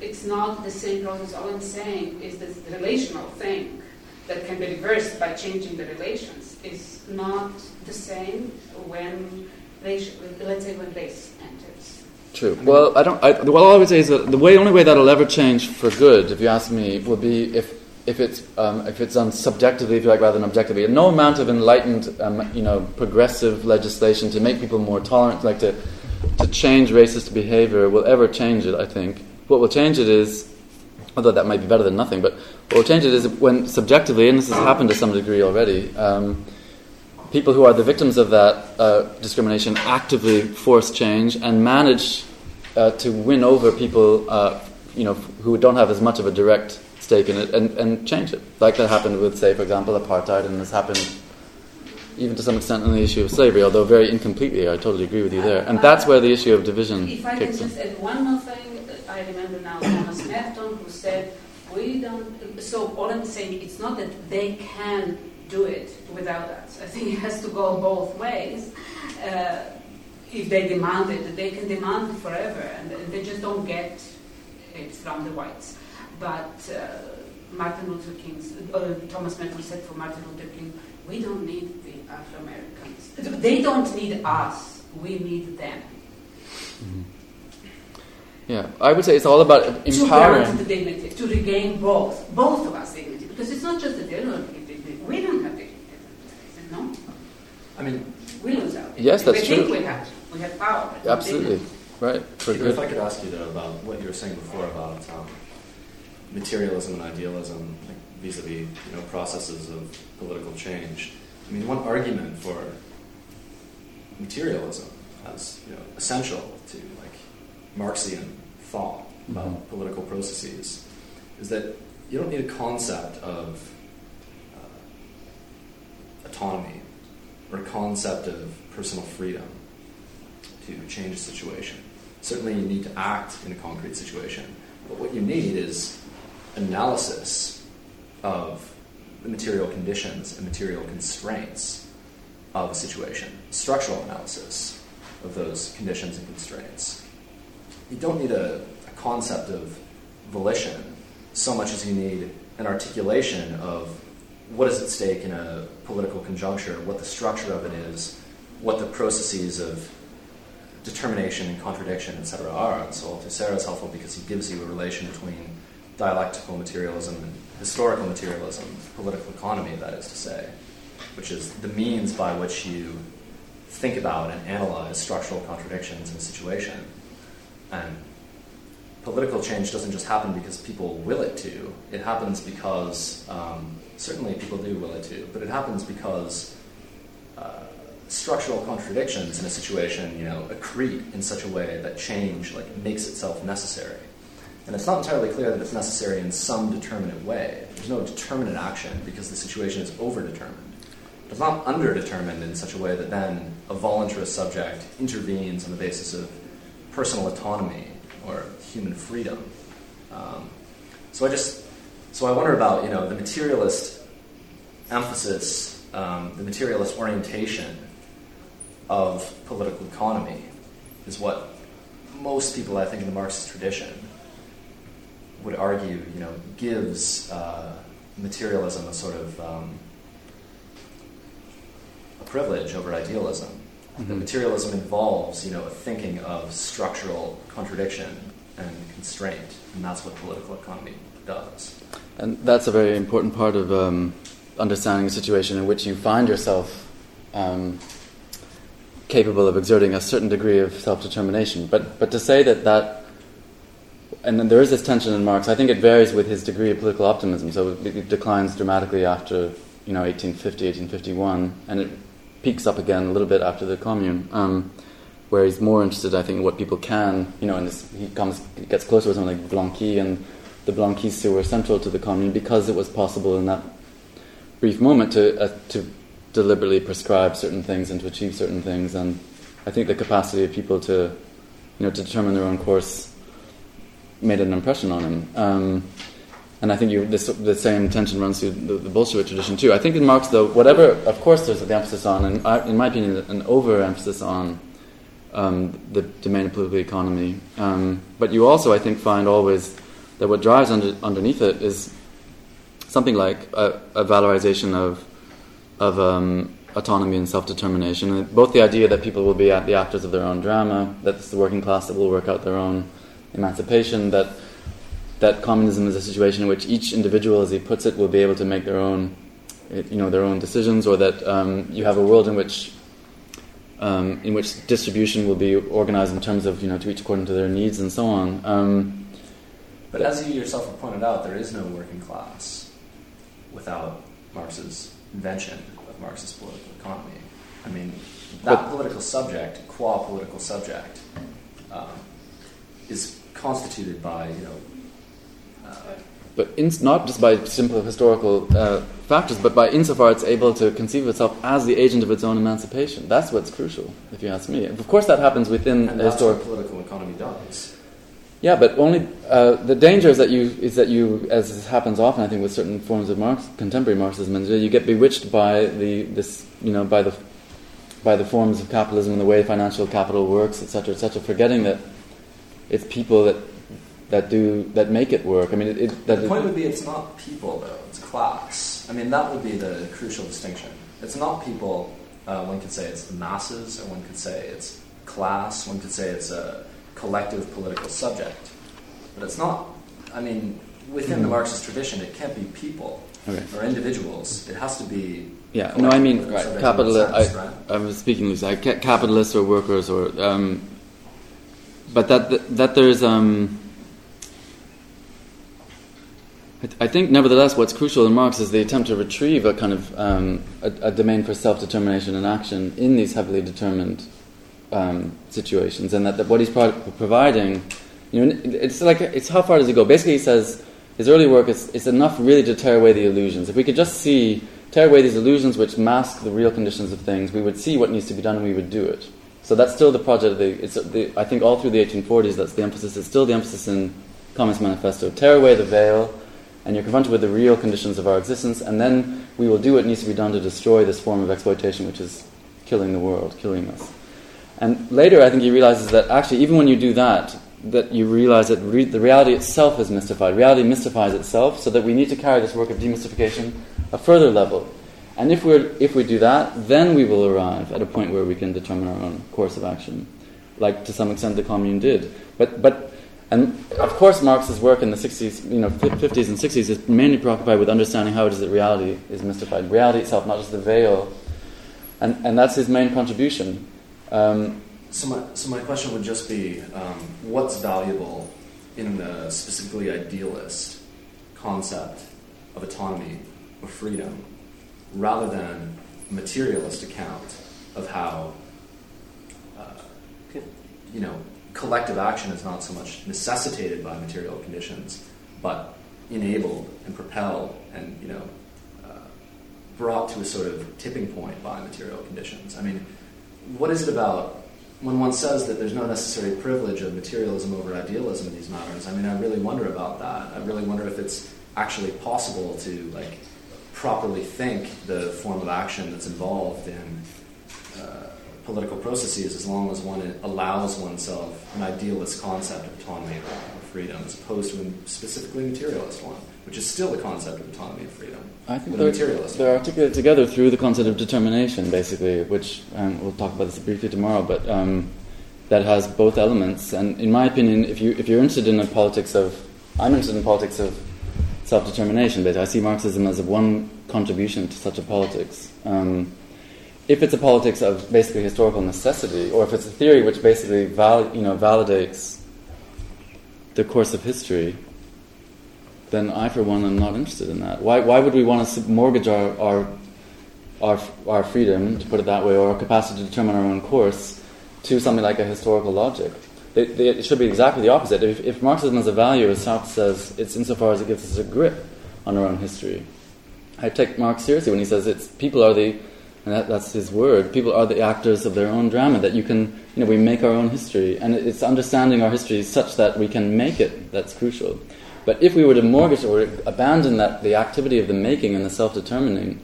It's not the same process. All I'm saying is that the relational thing that can be reversed by changing the relations is not the same when race, let's say when race enters. True. Well, all I would say is that the only way that'll ever change for good, if you ask me, would be if it's done subjectively, if you like, rather than objectively. And no amount of enlightened, progressive legislation to make people more tolerant, like to change racist behavior, will ever change it. I think what will change it is, although that might be better than nothing, but what will change it is when subjectively, and this has happened to some degree already, people who are the victims of that discrimination actively force change and manage to win over people, who don't have as much of a direct stake in it, and change it. Like that happened with, say, for example, apartheid, and this happened even to some extent in the issue of slavery, although very incompletely. I totally agree with you there. And that's where the issue of division kicks in. If I can just add one more thing, I remember now Thomas Merton, who said, "We don't." So all I'm saying, it's not that they can do it without us. I think it has to go both ways. If they demand it, they can demand it forever, and they just don't get it from the whites. But Martin Luther King, Thomas Merton said for Martin Luther King, "We don't need the Afro-Americans. They don't need us. We need them." Mm-hmm. Yeah, I would say it's all about empowering. To grant the dignity, to regain both of us dignity, because it's not just that they don't have dignity. We don't have dignity. No? I mean, we lose out. Yes, that's true. We think we have power. Absolutely, right. If I could ask you though about what you were saying before about materialism and idealism, like vis-a-vis processes of political change. I mean, one argument for materialism as essential to Marxian thought about political processes is that you don't need a concept of autonomy or a concept of personal freedom to change a situation. Certainly you need to act in a concrete situation, but what you need is analysis of the material conditions and material constraints of a situation, structural analysis of those conditions and constraints. You don't need a concept of volition so much as you need an articulation of what is at stake in a political conjuncture, what the structure of it is, what the processes of determination and contradiction, etc. are. And so Althusser is helpful because he gives you a relation between dialectical materialism and historical materialism, political economy, that is to say, which is the means by which you think about and analyze structural contradictions in a situation. And political change doesn't just happen because people will it to. It happens because, certainly people do will it to, but it happens because structural contradictions in a situation, accrete in such a way that change makes itself necessary. And it's not entirely clear that it's necessary in some determinate way. There's no determinate action because the situation is overdetermined. It's not underdetermined in such a way that then a voluntarist subject intervenes on the basis of personal autonomy or human freedom. So I wonder about the materialist emphasis, the materialist orientation of political economy is what most people, I think, in the Marxist tradition would argue, gives materialism a sort of a privilege over idealism. The materialism involves, a thinking of structural contradiction and constraint, and that's what political economy does. And that's a very important part of understanding a situation in which you find yourself capable of exerting a certain degree of self-determination. But to say that, and then there is this tension in Marx. I think it varies with his degree of political optimism. So it declines dramatically after 1850, 1851, and it peaks up again a little bit after the Commune, where he's more interested, I think, in what people can, he gets closer with something like Blanqui, and the Blanquists who were central to the Commune because it was possible in that brief moment to deliberately prescribe certain things and to achieve certain things. And I think the capacity of people to, to determine their own course made an impression on him. And I think the same tension runs through the Bolshevik tradition too. I think in Marx, though, whatever, of course, there's the emphasis on, and in my opinion, an overemphasis on the domain of political economy. But you also, I think, find always that what drives underneath it is something like a valorization of autonomy and self-determination, and both the idea that people will be the actors of their own drama, that it's the working class that will work out their own emancipation, that communism is a situation in which each individual, as he puts it, will be able to make their own, their own decisions, or that you have a world in which distribution will be organized in terms of, to each according to their needs and so on. But as you yourself have pointed out, there is no working class without Marx's invention of Marx's political economy. I mean, that political subject, qua political subject, is constituted by, but not just by simple historical factors, but by insofar it's able to conceive of itself as the agent of its own emancipation. That's what's crucial, if you ask me. Of course, that happens within and the historical. That's what political economy does. Yeah, but only the danger is that you, as happens often, I think, with certain forms of Marx, contemporary Marxism, you get bewitched by the forms of capitalism and the way financial capital works, et cetera, forgetting that it's people that make it work. I mean, the point would be it's not people though; it's class. I mean, that would be the crucial distinction. It's not people. One could say it's the masses, or one could say it's class. One could say it's a collective political subject, but it's not. I mean, within the Marxist tradition, it can't be people or individuals. It has to be. Yeah, no, I mean, right, capitalists. Right? I was speaking loosely. Capitalists or workers, or but that there's. I think, nevertheless, what's crucial in Marx is the attempt to retrieve a kind of a domain for self-determination and action in these heavily determined situations, and that what he's providing, it's how far does he go? Basically, he says his early work is enough really to tear away the illusions. If we could just tear away these illusions which mask the real conditions of things, we would see what needs to be done and we would do it. So that's still the project of I think all through the 1840s, that's the emphasis. It's still the emphasis in Communist Manifesto. Tear away the veil, and you're confronted with the real conditions of our existence, and then we will do what needs to be done to destroy this form of exploitation which is killing the world, killing us. And later, I think he realizes that actually, even when you do that you realize that the reality itself is mystified. Reality mystifies itself, so that we need to carry this work of demystification a further level. And if we do that, then we will arrive at a point where we can determine our own course of action, like to some extent the Commune did. And of course, Marx's work in the 60s, 50s and 60s is mainly preoccupied with understanding how it is that reality is mystified. Reality itself, not just the veil. And that's his main contribution. So my question would just be, what's valuable in the specifically idealist concept of autonomy or freedom, rather than a materialist account of how, collective action is not so much necessitated by material conditions, but enabled and propelled and brought to a sort of tipping point by material conditions. I mean, what is it about when one says that there's no necessary privilege of materialism over idealism in these matters? I mean, I really wonder about that. I really wonder if it's actually possible to properly think the form of action that's involved in. Political processes, as long as one allows oneself an idealist concept of autonomy and freedom, as opposed to a specifically materialist one, which is still the concept of autonomy and freedom. I think they're articulated together through the concept of determination, basically, which we'll talk about this briefly tomorrow, but that has both elements. And in my opinion, if you're interested in I'm interested in politics of self-determination, but I see Marxism as one contribution to such a politics. If it's a politics of basically historical necessity, or if it's a theory which basically validates the course of history, then I, for one, am not interested in that. Why would we want to mortgage our freedom, to put it that way, or our capacity to determine our own course, to something like a historical logic? It should be exactly the opposite. If Marxism is a value, as Sartre says, it's insofar as it gives us a grip on our own history. I take Marx seriously when he says people are the... And that's his word. People are the actors of their own drama. That you can, we make our own history, and it's understanding our history such that we can make it. That's crucial. But if we were to mortgage or abandon the activity of the making and the self-determining,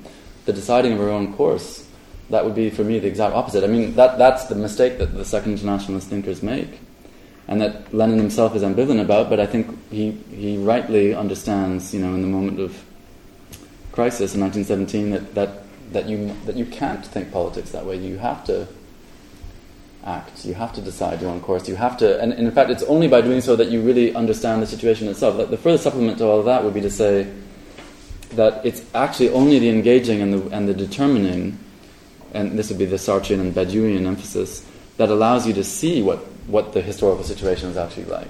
the deciding of our own course, that would be for me the exact opposite. I mean, that's the mistake that the second internationalist thinkers make. and that Lenin himself is ambivalent about, but I think he rightly understands, you know, in the moment of crisis in 1917, that you can't think politics that way. You have to act. You have to decide your own course. You have to, and in fact, it's only by doing so that you really understand the situation itself. Like the further supplement to all of that would be to say that it's actually only the engaging and the determining, and this would be the Sartrean and Baduian emphasis, that allows you to see what the historical situation is actually like.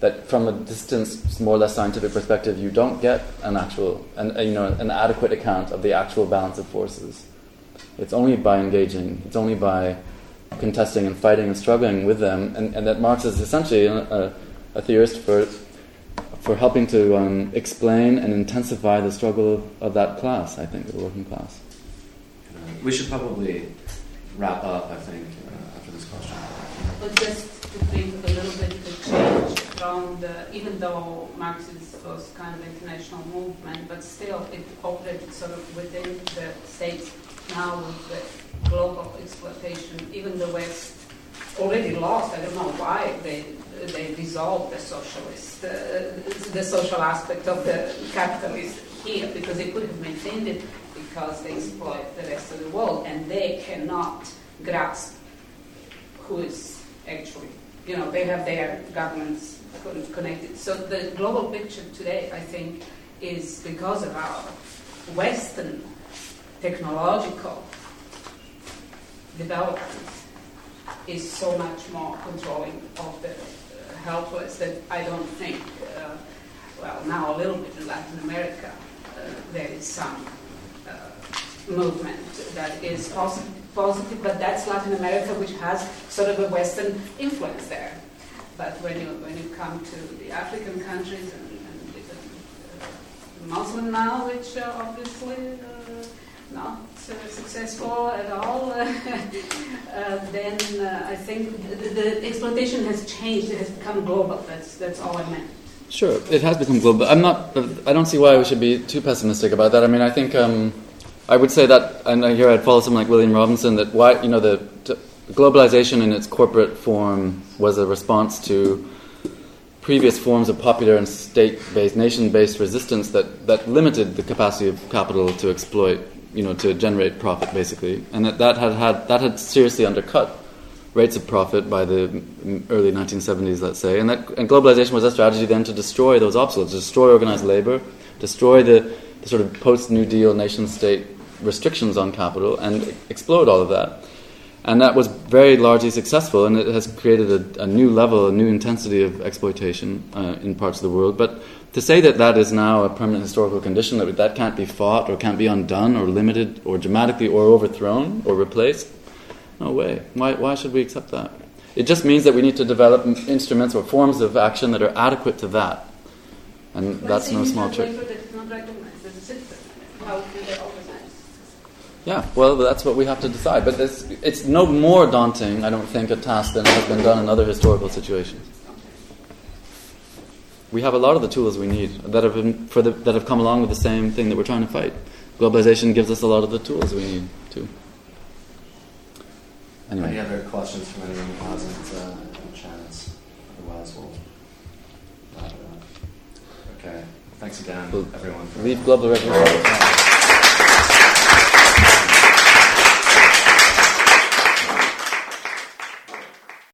That from a distance, more or less scientific perspective, you don't get an adequate account of the actual balance of forces. It's only by engaging. It's only by contesting and fighting and struggling with them, and that Marx is essentially a theorist for helping to explain and intensify the struggle of that class, I think, the working class. We should probably wrap up, I think, after this question. But just to think a little bit the change from even though Marxism was kind of international movement, but still it operated sort of within the states. Now with the global exploitation, even the West already lost. I don't know why they dissolved the social aspect of the capitalist here, because they could have maintained it, because they exploit the rest of the world and they cannot grasp who is actually, you know, they have their governments connected. So the global picture today, I think, is because of our Western technological development is so much more controlling of the helpless that I don't think, now a little bit in Latin America, there is some movement that is positive, but that's Latin America, which has sort of a Western influence there. But when you come to the African countries and Muslim now, which obviously... not successful at all, then I think the exploitation has changed. It has become global. That's all I meant. Sure, it has become global. I don't see why we should be too pessimistic about that. I mean, I think I would say that, and here I'd follow someone like William Robinson, that why, you know, the globalization in its corporate form was a response to previous forms of popular and state-based, nation-based resistance that limited the capacity of capital to exploit, you know, to generate profit, basically, and that had seriously undercut rates of profit by the early 1970s, let's say, and globalization was a strategy then to destroy those obstacles, to destroy organized labor, destroy the sort of post-New Deal nation-state restrictions on capital, and explode all of that. And that was very largely successful, and it has created a new level, a new intensity of exploitation in parts of the world, but to say that is now a permanent historical condition, that can't be fought or can't be undone or limited or dramatically or overthrown or replaced, no way. Why should we accept that? It just means that we need to develop instruments or forms of action that are adequate to that. And that's no small trick. Yeah, well, that's what we have to decide. But it's no more daunting, I don't think, a task than has been done in other historical situations. We have a lot of the tools we need that have come along with the same thing that we're trying to fight. Globalization gives us a lot of the tools we need too. Anyway. Any other questions from anyone who hasn't chance? Otherwise, we'll wrap it up. Okay. Thanks again, everyone. Leave global revolution.